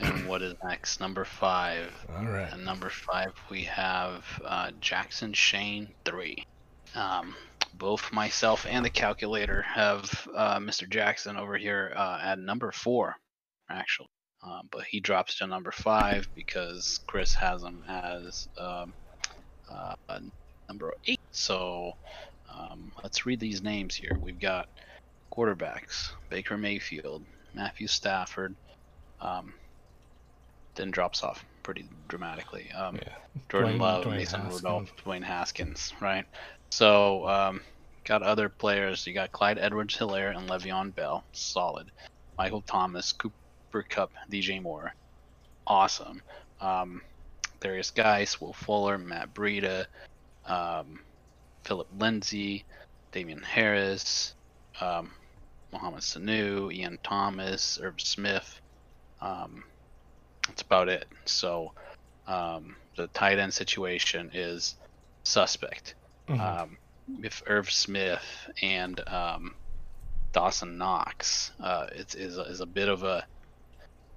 And what is next? Number five. All right. And number five, we have uh, Jackson Shane three. Um, both myself and the calculator have uh, Mister Jackson over here uh, at number four, actually. Um, but he drops to number five because Chris has him as um, uh, number eight. So um, let's read these names here. We've got quarterbacks, Baker Mayfield, Matthew Stafford, um, then drops off pretty dramatically. Um, yeah. Jordan Dwayne, Love, Dwayne Mason Haskins. Rudolph, Dwayne Haskins, right? So, um, got other players. You got Clyde Edwards-Hilaire and Le'Veon Bell, solid. Michael Thomas, Cooper Kupp, D J Moore, awesome. Um, Darius Geis, Will Fuller, Matt Breida, um, Phillip Lindsay, Damian Harris, um, Mohamed Sanu, Ian Thomas, Irv Smith. Um, That's about it. So um, the tight end situation is suspect. Mm-hmm. Um, if Irv Smith and um, Dawson Knox, uh, it is a, is a bit of a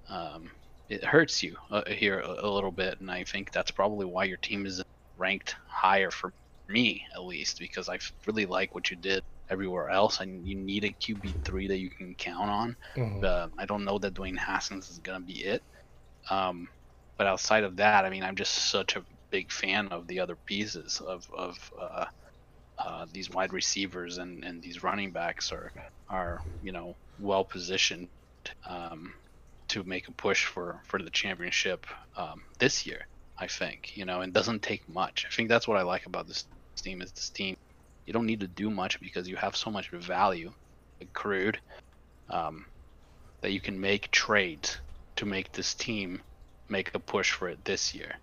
um, it hurts you uh, here a, a little bit, and I think that's probably why your team is ranked higher for me, at least, because I really like what you did everywhere else, and you need a Q B three that you can count on. Mm-hmm. uh, I don't know that Dwayne Haskins is gonna be it. Um, but outside of that, I mean, I'm just such a big fan of the other pieces of, of uh, uh, these wide receivers, and, and these running backs are, are you know, well positioned um, to make a push for, for the championship um, this year, I think. You know, it doesn't take much. I think that's what I like about this team is this team. You don't need to do much because you have so much value accrued um, that you can make trades to make this team make a push for it this year.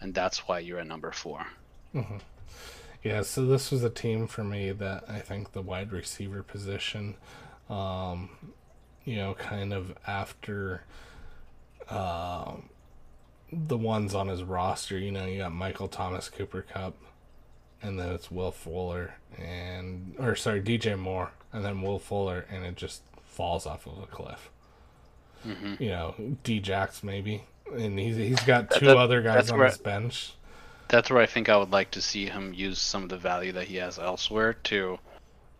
And that's why you're at number four. Mm-hmm. Yeah, so this was a team for me that I think the wide receiver position, um, you know, kind of after uh, the ones on his roster, you know, you got Michael Thomas, Cooper Kupp, and then it's Will Fuller, and, or sorry, D J Moore, and then Will Fuller, and it just falls off of a cliff. Mm-hmm. You know, D-Jax maybe, and he's he's got two that, other guys on his I, bench. That's where I think I would like to see him use some of the value that he has elsewhere to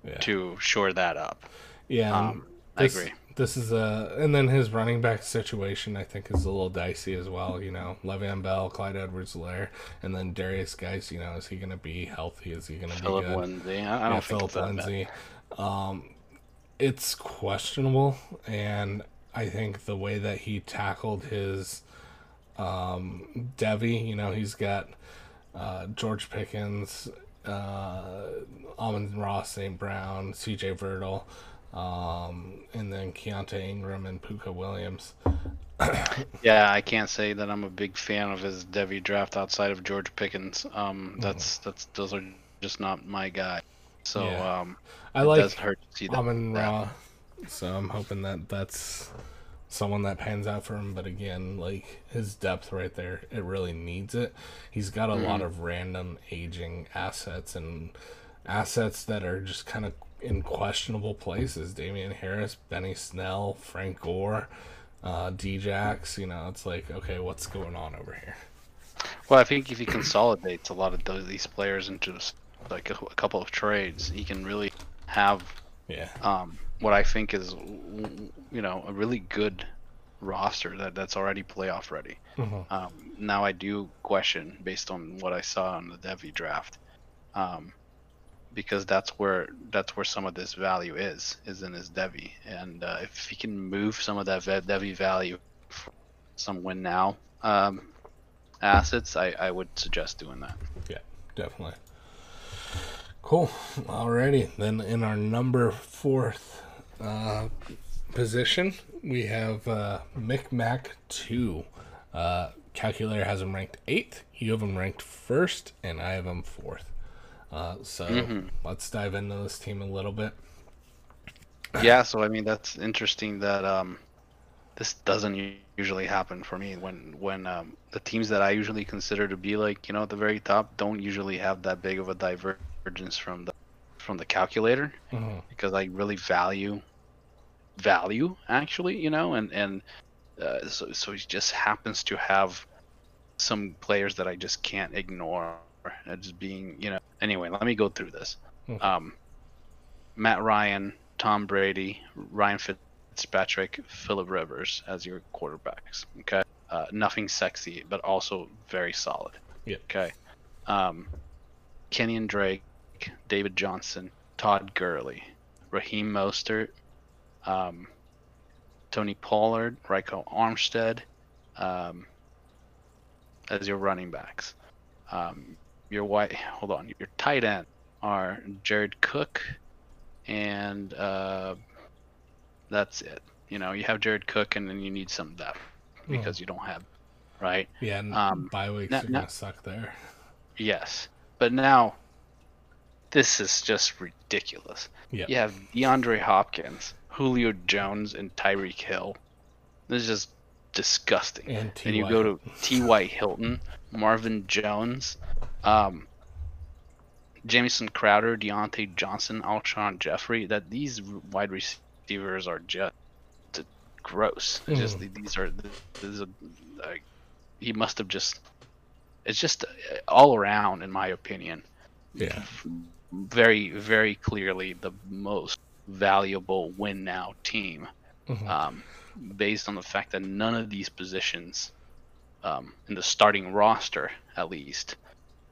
yeah. to shore that up. Yeah, um, this, I agree. This is a and then his running back situation I think is a little dicey as well. You know, Le'Veon Bell, Clyde Edwards-Helaire, and then Darius Geis. You know, is he going to be healthy? Is he going to be good? Phillip Lindsay, I don't yeah, think Phillip Lindsay. Um, it's questionable, and I think the way that he tackled his um, Devy, you know, he's got uh, George Pickens, uh, Amon-Ra Saint Brown, C J Verdell, um, and then Keontae Ingram and Puka Williams. Yeah, I can't say that I'm a big fan of his Devy draft outside of George Pickens. Um, that's mm. that's those are just not my guy. So yeah. um, I it like does hurt to see that. Amon-Ra. So I'm hoping that that's someone that pans out for him. But again, like his depth right there, it really needs it. He's got a mm-hmm. lot of random aging assets and assets that are just kind of in questionable places. Damian Harris, Benny Snell, Frank Gore, uh, D-Jax. You know, it's like, okay, what's going on over here? Well, I think if he consolidates a lot of those, these players into like a, a couple of trades, he can really have yeah. um, what I think is, you know, a really good roster that, that's already playoff ready. Mm-hmm. Um, now I do question, based on what I saw on the Devy draft, um, because that's where that's where some of this value is, is in his Devy. And uh, if he can move some of that Devy value for some win now um, assets, I, I would suggest doing that. Yeah, definitely. Cool. Alrighty. Then in our number fourth uh, position, we have uh, Micmac two. Uh, Calculator has him ranked eighth, you have him ranked first, and I have him fourth. Uh, so mm-hmm. let's dive into this team a little bit. Yeah, so I mean, that's interesting that um, this doesn't usually happen for me. When when um, the teams that I usually consider to be like, you know, at the very top don't usually have that big of a divergence from the from the calculator, mm-hmm. because I really value value actually, you know, and and. Uh, so, so he just happens to have some players that I just can't ignore as being, you know. Anyway, let me go through this. Okay. Um, Matt Ryan, Tom Brady, Ryan Fitzpatrick, Phillip Rivers as your quarterbacks. Okay, uh, nothing sexy, but also very solid. Yeah. Okay. Um, Kenyon Drake, David Johnson, Todd Gurley, Raheem Mostert. Um, Tony Pollard, Rico Armstead, um, as your running backs. Um, your white, hold on, your tight end are Jared Cook, and uh, that's it. You know, you have Jared Cook, and then you need some depth because oh. you don't have, right? Yeah, and um, bye weeks na- are gonna na- suck there. Yes, but now this is just ridiculous. Yep. You have DeAndre Hopkins, Julio Jones, and Tyreek Hill. This is just disgusting. And, and you go to T Y Hilton, Marvin Jones, um, Jamison Crowder, Deontay Johnson, Alshon Jeffrey. That these wide receivers are just gross. Mm. Just these are. This is a, like, he must have just. It's just all around, in my opinion. Yeah. Very, very clearly the most valuable win now team, mm-hmm. um, based on the fact that none of these positions, um, in the starting roster at least,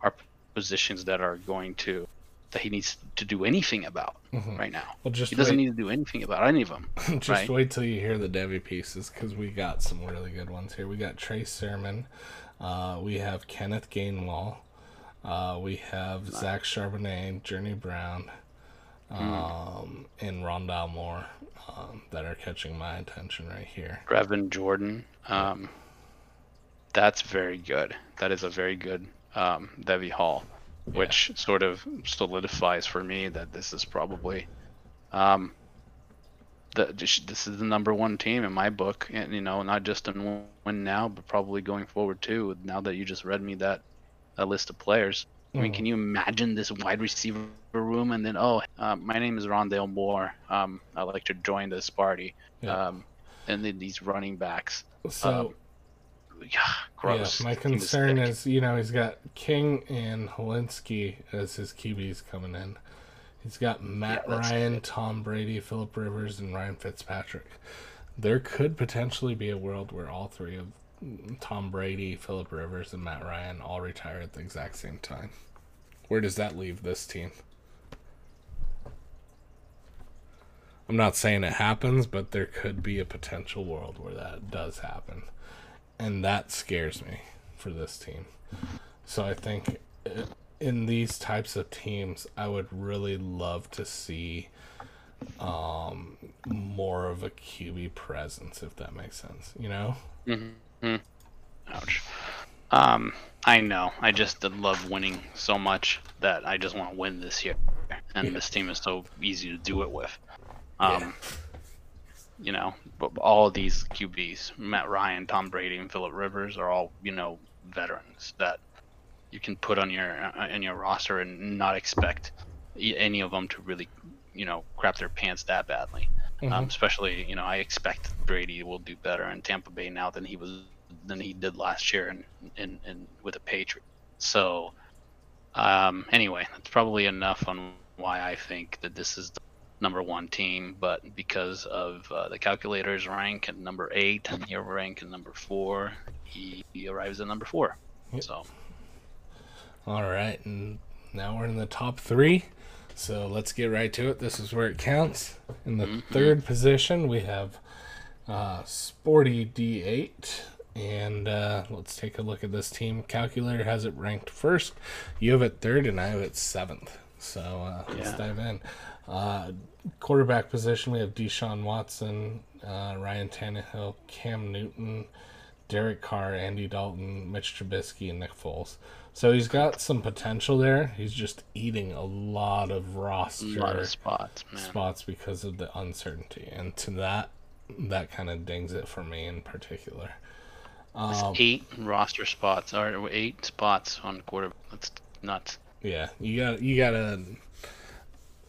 are positions that are going to that he needs to do anything about mm-hmm. right now. Well, just he wait. doesn't need to do anything about any of them. just right? Wait till you hear the Devy pieces, because we got some really good ones here. We got Trey Sermon, uh, we have Kenneth Gainwell, uh, we have nice. Zach Charbonnet, Journey Brown. Um, and Rondale Moore, um, that are catching my attention right here. Brevin Jordan, um, that's very good. That is a very good um, Devy haul, which yeah. sort of solidifies for me that this is probably um, the this is the number one team in my book, and you know, not just in win now, but probably going forward too. Now that you just read me that, that list of players. I mean, can you imagine this wide receiver room and then, oh, uh, my name is Rondale Moore. Um, I'd like to join this party. Yeah. Um, and then these running backs. So, um, yeah, gross. Yeah, my concern is, you know, he's got King and Holinsky as his Q Bs coming in. He's got Matt yeah, Ryan, good. Tom Brady, Phillip Rivers, and Ryan Fitzpatrick. There could potentially be a world where all three of Tom Brady, Phillip Rivers, and Matt Ryan all retire at the exact same time. Where does that leave this team? I'm not saying it happens, but there could be a potential world where that does happen. And that scares me for this team. So I think in these types of teams, I would really love to see um, more of a Q B presence, if that makes sense. You know? Mm-hmm. Hmm. Ouch. Um, I know. I just did love winning so much that I just want to win this year, and yeah. this team is so easy to do it with. Um, yeah. You know, but all of these Q Bs, Matt Ryan, Tom Brady, and Phillip Rivers, are all, you know, veterans that you can put on your in your roster and not expect any of them to really, you know, crap their pants that badly. Mm-hmm. Um, especially, you know, I expect Brady will do better in Tampa Bay now than he was than he did last year and and and with the Patriots. So, um, anyway, that's probably enough on why I think that this is the number one team. But because of uh, the calculator's rank at number eight and your rank at number four, he, he arrives at number four. Yep. So, all right, and now we're in the top three. So let's get right to it. This is where it counts. In the mm-hmm. third position, we have uh, Sporty D eight. And uh, let's take a look at this team. Calculator has it ranked first. You have it third, and I have it seventh. So uh, yeah. let's dive in. Uh, quarterback position, we have Deshaun Watson, uh, Ryan Tannehill, Cam Newton, Derek Carr, Andy Dalton, Mitch Trubisky, and Nick Foles. So he's got some potential there. He's just eating a lot of roster a lot of spots, man. spots because of the uncertainty. And to that, that kind of dings it for me in particular. Um, eight roster spots, or eight spots on quarterback. That's nuts. Yeah, you got you got to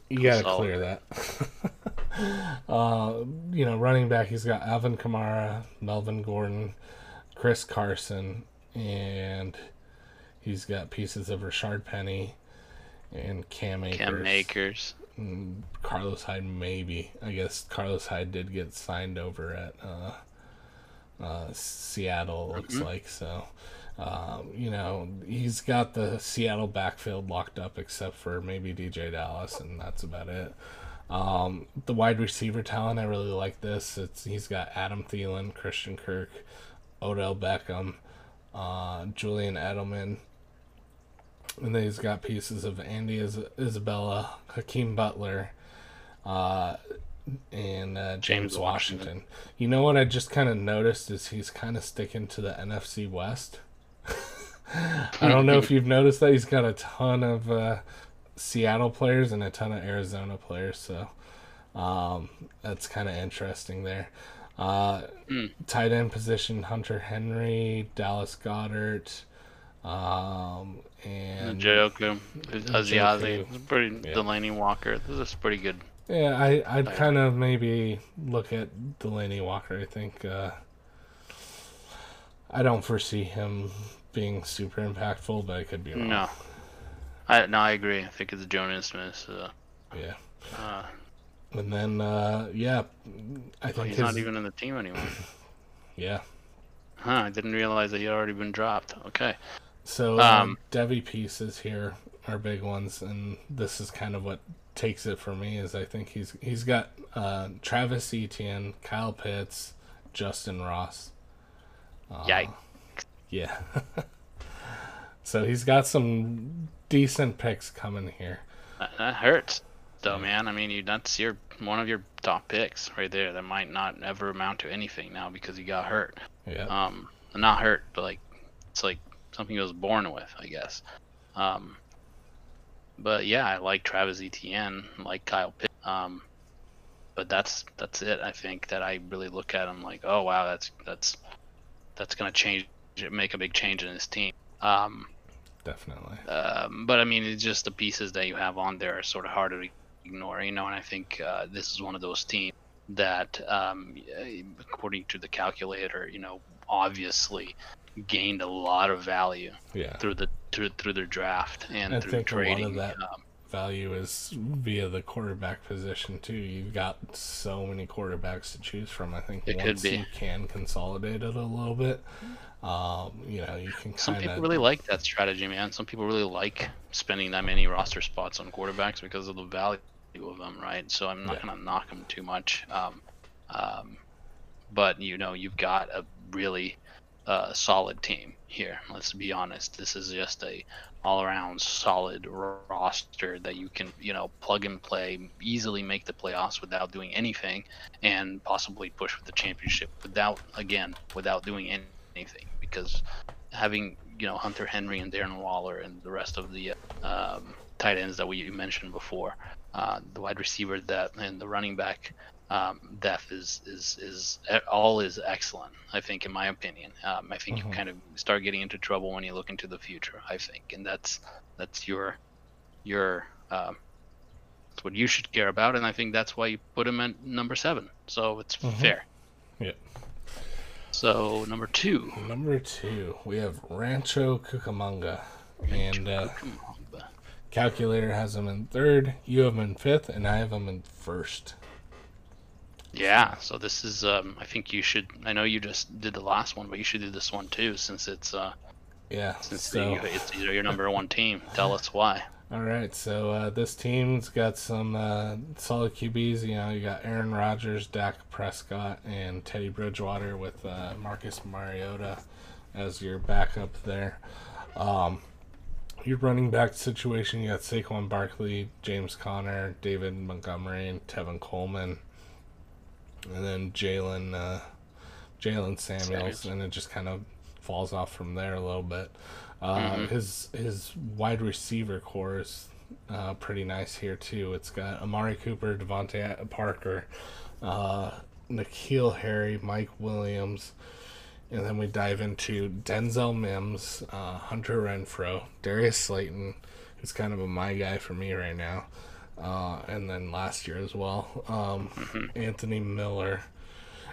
you got to clear that. uh, you know, running back. He's got Alvin Kamara, Melvin Gordon, Chris Carson, and he's got pieces of Rashard Penny and Cam Akers. Cam Akers. And Carlos Hyde, maybe. I guess Carlos Hyde did get signed over at. Uh, Uh, Seattle looks mm-hmm. like so um, you know he's got the Seattle backfield locked up except for maybe D J Dallas, and that's about it. Um, the wide receiver talent, I really like this. It's he's got Adam Thielen, Christian Kirk, Odell Beckham, uh, Julian Edelman, and then he's got pieces of Andy Is- Isabella, Hakeem Butler, uh and uh, James, James Washington. Washington. You know what I just kind of noticed is he's kind of sticking to the N F C West. I don't know if you've noticed that. He's got a ton of uh, Seattle players and a ton of Arizona players, so um, that's kind of interesting there. Uh, mm. Tight end position, Hunter Henry, Dallas Goddard, um, and... Njoku. Aziazi. pretty yeah. Delaney Walker. This is pretty good. Yeah, I, I'd kind of maybe look at Delaney Walker. I think uh, I don't foresee him being super impactful, but I could be wrong. No, I, no, I agree. I think it's Jonas Smith. So. Yeah. Uh, and then, uh, yeah, I think he's his... not even in the team anymore. yeah. Huh, I didn't realize that he'd already been dropped. Okay. So, um, um, Debbie pieces here are big ones, and this is kind of what... takes it for me is I think he's he's got uh, Travis Etienne, Kyle Pitts, Justin Ross. Uh, Yikes! Yeah. So he's got some decent picks coming here. That hurts, though, man. I mean, you that's your one of your top picks right there. That might not ever amount to anything now because he got hurt. Yeah. Um, not hurt, but like it's like something he was born with, I guess. Um. But yeah, I like Travis Etienne, I like Kyle Pitt. Um, but that's that's it. I think that I really look at him like, oh wow, that's that's that's gonna change, make a big change in his team. Um, Definitely. Um, but I mean, it's just the pieces that you have on there are sort of hard to ignore, you know. And I think uh, this is one of those teams that, um, according to the calculator, you know, obviously gained a lot of value yeah. through the through through their draft and I through think trading. A lot of that um, value is via the quarterback position too. You've got so many quarterbacks to choose from. I think it once could be. You can consolidate it a little bit. Um, you know, you can. Some kinda... people really like that strategy, man. Some people really like spending that many roster spots on quarterbacks because of the value of them, right? So I'm not yeah. gonna knock them too much. Um, um, but you know, you've got a really Uh, solid team here. Let's be honest. This is just a all-around solid roster that you can, you know, plug and play, easily make the playoffs without doing anything, and possibly push for the championship without, again, without doing any, anything. Because having, you know, Hunter Henry and Darren Waller and the rest of the uh, um, tight ends that we mentioned before, uh, the wide receiver that and the running back. Um, depth is, is, is all is excellent, I think, in my opinion. Um, I think mm-hmm. you kind of start getting into trouble when you look into the future, I think. And that's that's your, your um, that's what you should care about. And I think that's why you put him at number seven. So it's mm-hmm. fair. Yeah. So number two. Number two, we have Rancho Cucamonga. Rancho and uh, Cucamonga. Calculator has him in third, you have him in fifth, and I have him in first. Yeah, so this is, um, I think you should, I know you just did the last one, but you should do this one too, since it's, uh, yeah, since so... you, it's your number one team. Tell us why. All right, so uh, this team's got some uh, solid Q Bs. You know, you got Aaron Rodgers, Dak Prescott, and Teddy Bridgewater with uh, Marcus Mariota as your backup there. Um, your running back situation, you got Saquon Barkley, James Conner, David Montgomery, and Tevin Coleman. And then Jalen uh, Jalen Samuels, and it just kind of falls off from there a little bit. Uh, mm-hmm. His his wide receiver core is uh, pretty nice here, too. It's got Amari Cooper, Devontae Parker, uh, N'Keal Harry, Mike Williams, and then we dive into Denzel Mims, uh, Hunter Renfrow, Darius Slayton, who's kind of a my guy for me right now, uh, and then last year as well, um, mm-hmm. Anthony Miller.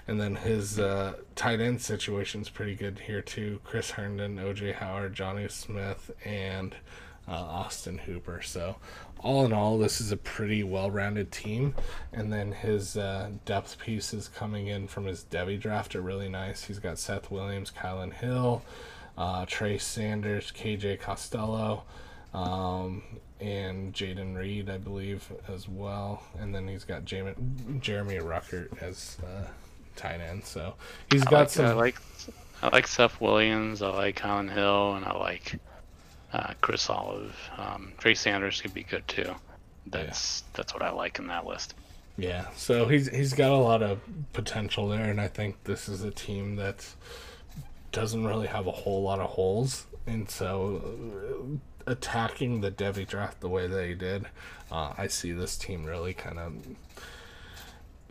And then his uh, tight end situation's pretty good here, too. Chris Herndon, O J Howard, Johnny Smith, and uh, Austin Hooper. So, all in all, this is a pretty well-rounded team. And then his uh, depth pieces coming in from his Devy draft are really nice. He's got Seth Williams, Kylan Hill, uh, Trey Sanders, K J Costello, um, and Jaden Reed, I believe, as well. And then he's got Jamie, Jeremy Ruckert as... Uh, tight end, so he's got I like, some. I like, I like Seth Williams. I like Colin Hill, and I like uh, Chris Olive. Um, Trey Sanders could be good too. That's yeah. that's what I like in that list. Yeah, so he's he's got a lot of potential there, and I think this is a team that doesn't really have a whole lot of holes, and so attacking the Devy draft the way they did, uh, I see this team really kind of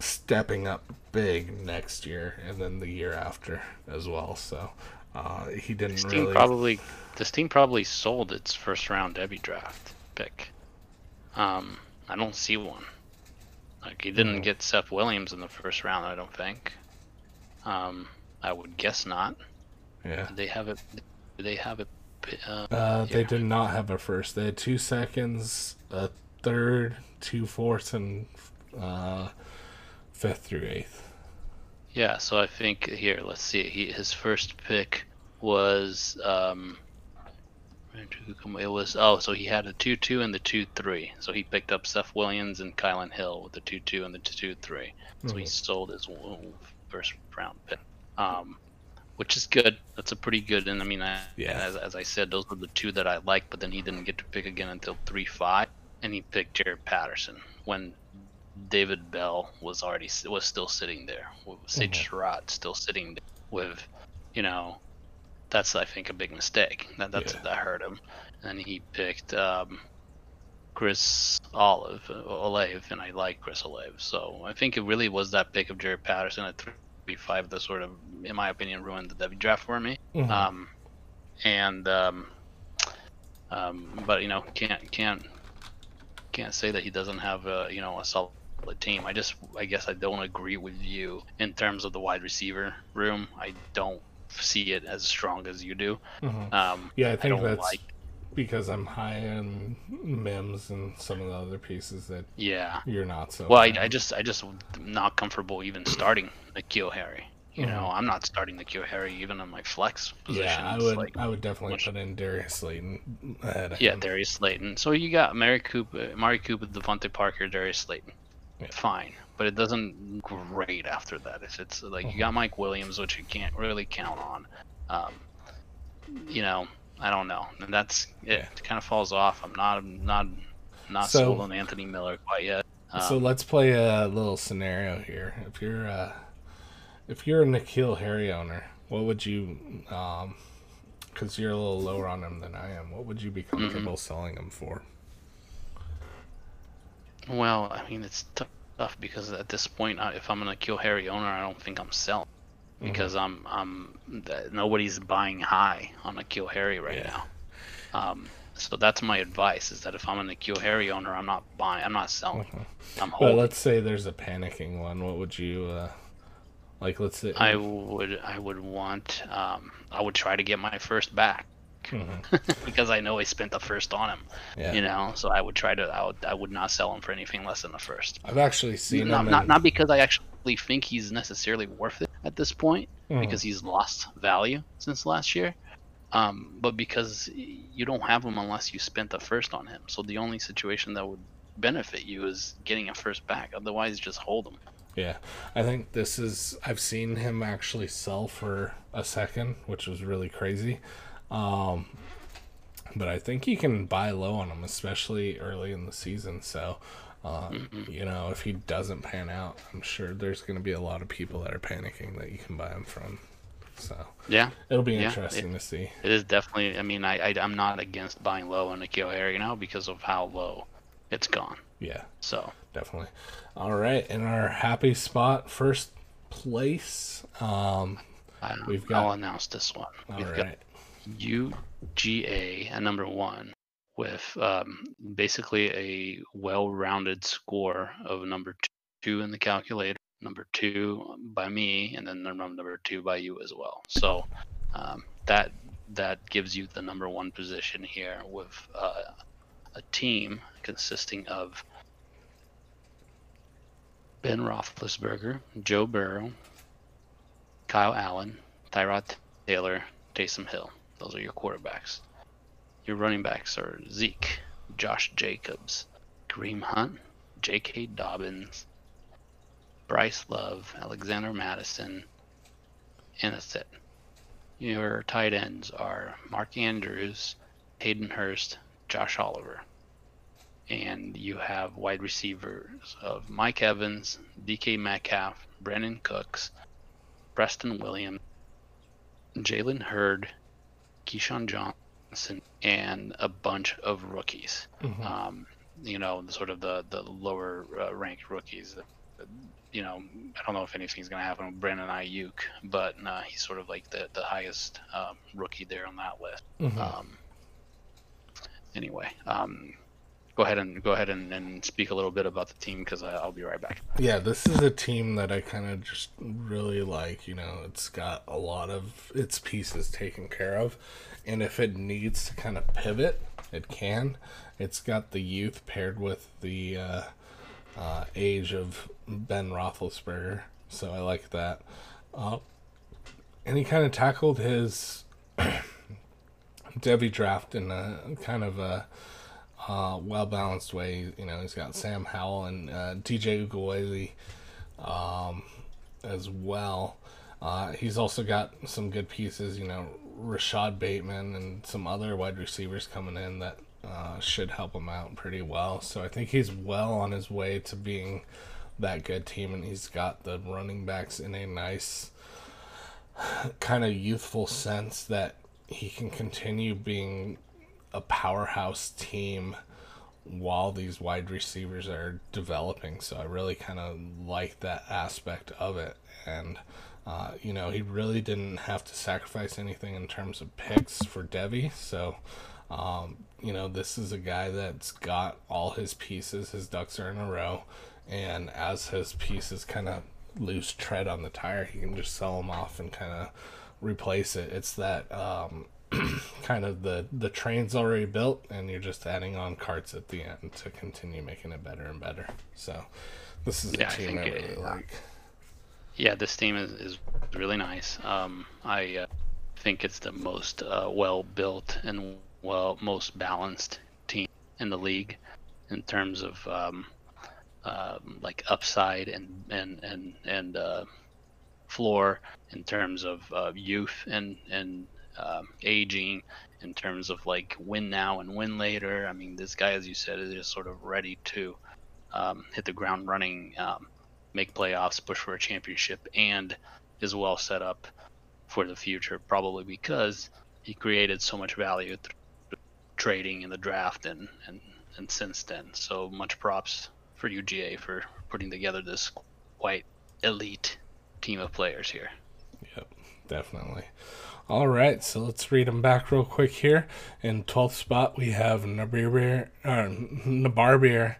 stepping up big next year and then the year after as well. So uh, he didn't this team really. Probably, this team probably sold its first round Devy draft pick. Um, I don't see one. Like he didn't no. get Seth Williams in the first round. I don't think. Um, I would guess not. Yeah. Did they have it. Did they have it. Uh, uh, they did not have a first. They had two seconds, a third, two fourths, and. Uh, Fifth through eighth. Yeah, so I think here, let's see. He, his first pick was um, it was oh, so he had a two two and the two three. So he picked up Seth Williams and Kylan Hill with the two two and the two three. So mm-hmm. he sold his first round pick, um, which is good. That's a pretty good. And I mean, I, yeah. as as I said, those were the two that I liked. But then he didn't get to pick again until three five, and he picked Jared Patterson when David Bell was already was still sitting there. Sage mm-hmm. Surratt still sitting there with, you know, that's I think a big mistake. That that's yeah. that hurt him. And he picked um, Chris Olive, Olave, and I like Chris Olave. So I think it really was that pick of Jared Patterson at three five that sort of, in my opinion, ruined the Devy draft for me. Mm-hmm. Um, and um, um, but you know can't can't can't say that he doesn't have a you know a solid. The team. I just, I guess I don't agree with you in terms of the wide receiver room. I don't see it as strong as you do. Mm-hmm. Um, yeah, I think I don't that's like... because I'm high on Mims and some of the other pieces that yeah. you're not so. Well, I, I just, I just not comfortable even starting N'Keal Harry. You mm-hmm. know, I'm not starting N'Keal Harry even on my flex position. Yeah, I would, like, I would definitely which... put in Darius Slayton ahead of yeah, him. Darius Slayton. So you got Mary Cooper, Mari Cooper, Devontae Parker, Darius Slayton. Fine, but it doesn't great after that. If it's like mm-hmm. you got Mike Williams, which you can't really count on, um, you know, I don't know. And that's it. Yeah. It kind of falls off. I'm not I'm not not so, sold on Anthony Miller quite yet. Um, so let's play a little scenario here. If you're uh, if you're a N'Keal Harry owner, what would you? Um, because you're a little lower on him than I am. What would you be comfortable mm-hmm. selling him for? Well, I mean, it's tough because at this point, if I'm an N'Keal Harry owner, I don't think I'm selling because mm-hmm. I'm I'm nobody's buying high on N'Keal Harry right yeah. now. Um, so that's my advice: is that if I'm an N'Keal Harry owner, I'm not buying, I'm not selling. Mm-hmm. I'm holding. Well, let's say there's a panicking one. What would you uh, like? Let's say I would I would want um, I would try to get my first back. Mm-hmm. because I know I spent the first on him, yeah. you know. So I would try to, I would, I would not sell him for anything less than the first. I've actually seen not, him. Not, in... not because I actually think he's necessarily worth it at this point, mm-hmm. because he's lost value since last year. Um, but because you don't have him unless you spent the first on him. So the only situation that would benefit you is getting a first back. Otherwise, just hold him. Yeah, I think this is... I've seen him actually sell for a second, which was really crazy. Um, but I think you can buy low on him, especially early in the season. So, um, mm-hmm. you know, if he doesn't pan out, I'm sure there's going to be a lot of people that are panicking that you can buy him from. So yeah, it'll be interesting yeah, it, to see. It is definitely. I mean, I, I I'm not against buying low on N'Keal Harry now because of how low it's gone. Yeah. So definitely. All right, in our happy spot, first place. Um, I don't we've know. got. I'll announce this one. All we've right. Got U G A at number one with um, basically a well-rounded score of number two in the calculator. Number two by me, and then number two by you as well. So um, that that gives you the number one position here with uh, a team consisting of Ben Roethlisberger, Joe Burrow, Kyle Allen, Tyrod Taylor, Taysom Hill. Those are your quarterbacks. Your running backs are Zeke, Josh Jacobs, Kareem Hunt, J K. Dobbins, Bryce Love, Alexander Madison, and that's it. Your tight ends are Mark Andrews, Hayden Hurst, Josh Oliver. And you have wide receivers of Mike Evans, D K Metcalf, Brandon Cooks, Preston Williams, Jalen Hurd, Keyshawn Johnson, and a bunch of rookies. Mm-hmm. Um, you know, sort of the, the lower uh, ranked rookies. You know, I don't know if anything's going to happen with Brandon Ayuk, but uh, he's sort of like the, the highest um, rookie there on that list. Mm-hmm. Um, anyway, um, go ahead and go ahead and, and speak a little bit about the team because I'll be right back. Yeah, this is a team that I kind of just really like. You know, it's got a lot of its pieces taken care of, and if it needs to kind of pivot, it can. It's got the youth paired with the uh, uh, age of Ben Roethlisberger, so I like that. Uh, and he kind of tackled his Devy draft in a kind of a uh, well-balanced way. You know, he's got Sam Howell and uh, D J Uguayli, um as well. Uh, he's also got some good pieces, you know, Rashad Bateman and some other wide receivers coming in that uh, should help him out pretty well. So I think he's well on his way to being that good team, and he's got the running backs in a nice kind of youthful sense that he can continue being a powerhouse team while these wide receivers are developing. So I really kind of like that aspect of it. And, uh, you know, he really didn't have to sacrifice anything in terms of picks for Devy. So, um, you know, this is a guy that's got all his pieces, his ducks are in a row. And as his pieces kind of lose tread on the tire, he can just sell them off and kind of replace it. It's that um, kind of the, the train's already built, and you're just adding on carts at the end to continue making it better and better. So this is yeah, a team I, I really it, like. Yeah, this team is, is really nice. Um, I uh, think it's the most uh, well-built and well most balanced team in the league in terms of um, – Um, like upside and and and and uh, floor in terms of uh, youth and and um, aging, in terms of like win now and win later. I mean, this guy, as you said, is just sort of ready to um, hit the ground running, um, make playoffs, push for a championship, and is well set up for the future. Probably because he created so much value through trading in the draft and and and since then. So much props for U G A for putting together this quite elite team of players here. Yep, definitely. All right, so let's read them back real quick here. In twelfth spot, we have Nabarber Nabarber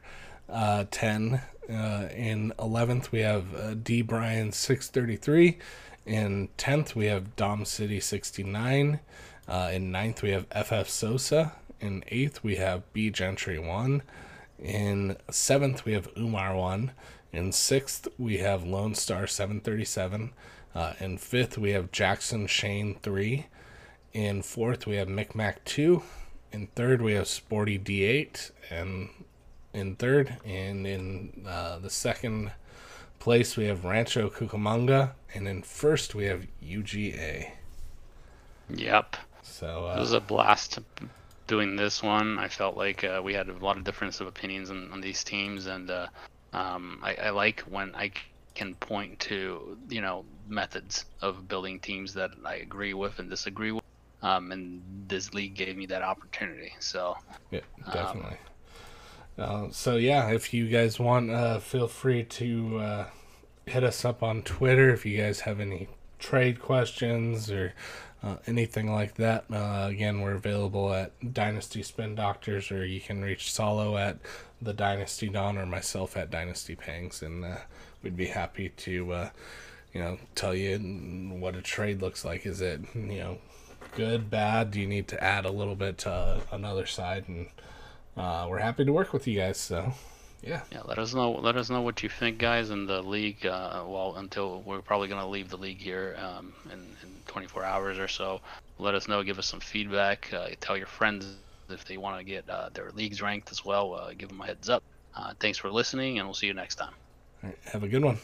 N-ten. Uh, in eleventh, we have uh, D. Bryan six thirty-three. In tenth, we have Dom City sixty-nine. Uh, in ninth, we have F F Sosa. In eighth, we have B. Gentry one. In seventh, we have Umar one. In sixth, we have Lone Star seven thirty-seven. Uh, in fifth, we have Jackson Shane three. In fourth, we have Micmac two. In third, we have Sporty D eight. And in third, and in uh, the second place, we have Rancho Cucamonga. And in first, we have U G A. Yep. So uh, it was a blast doing this one. I felt like uh, we had a lot of difference of opinions on, on these teams, and uh, um, I, I like when I can point to, you know, methods of building teams that I agree with and disagree with, um, and this league gave me that opportunity. So yeah, definitely. Um, uh, so yeah, if you guys want, uh, feel free to uh, hit us up on Twitter if you guys have any trade questions or Uh, anything like that. Uh, again, we're available at Dynasty Spin Doctors, or you can reach Solo at The Dynasty Don or myself at Dynasty Pangs, and uh, we'd be happy to uh, you know, tell you what a trade looks like. Is it, you know, good, bad? Do you need to add a little bit to uh, another side? And uh, we're happy to work with you guys. So yeah, yeah. Let us know. Let us know what you think, guys, in the league. Uh, well, until we're probably gonna leave the league here um, in, in twenty-four hours or so. Let us know. Give us some feedback. Uh, tell your friends if they want to get uh, their leagues ranked as well. Uh, give them a heads up. Uh, thanks for listening, and we'll see you next time. All right, have a good one.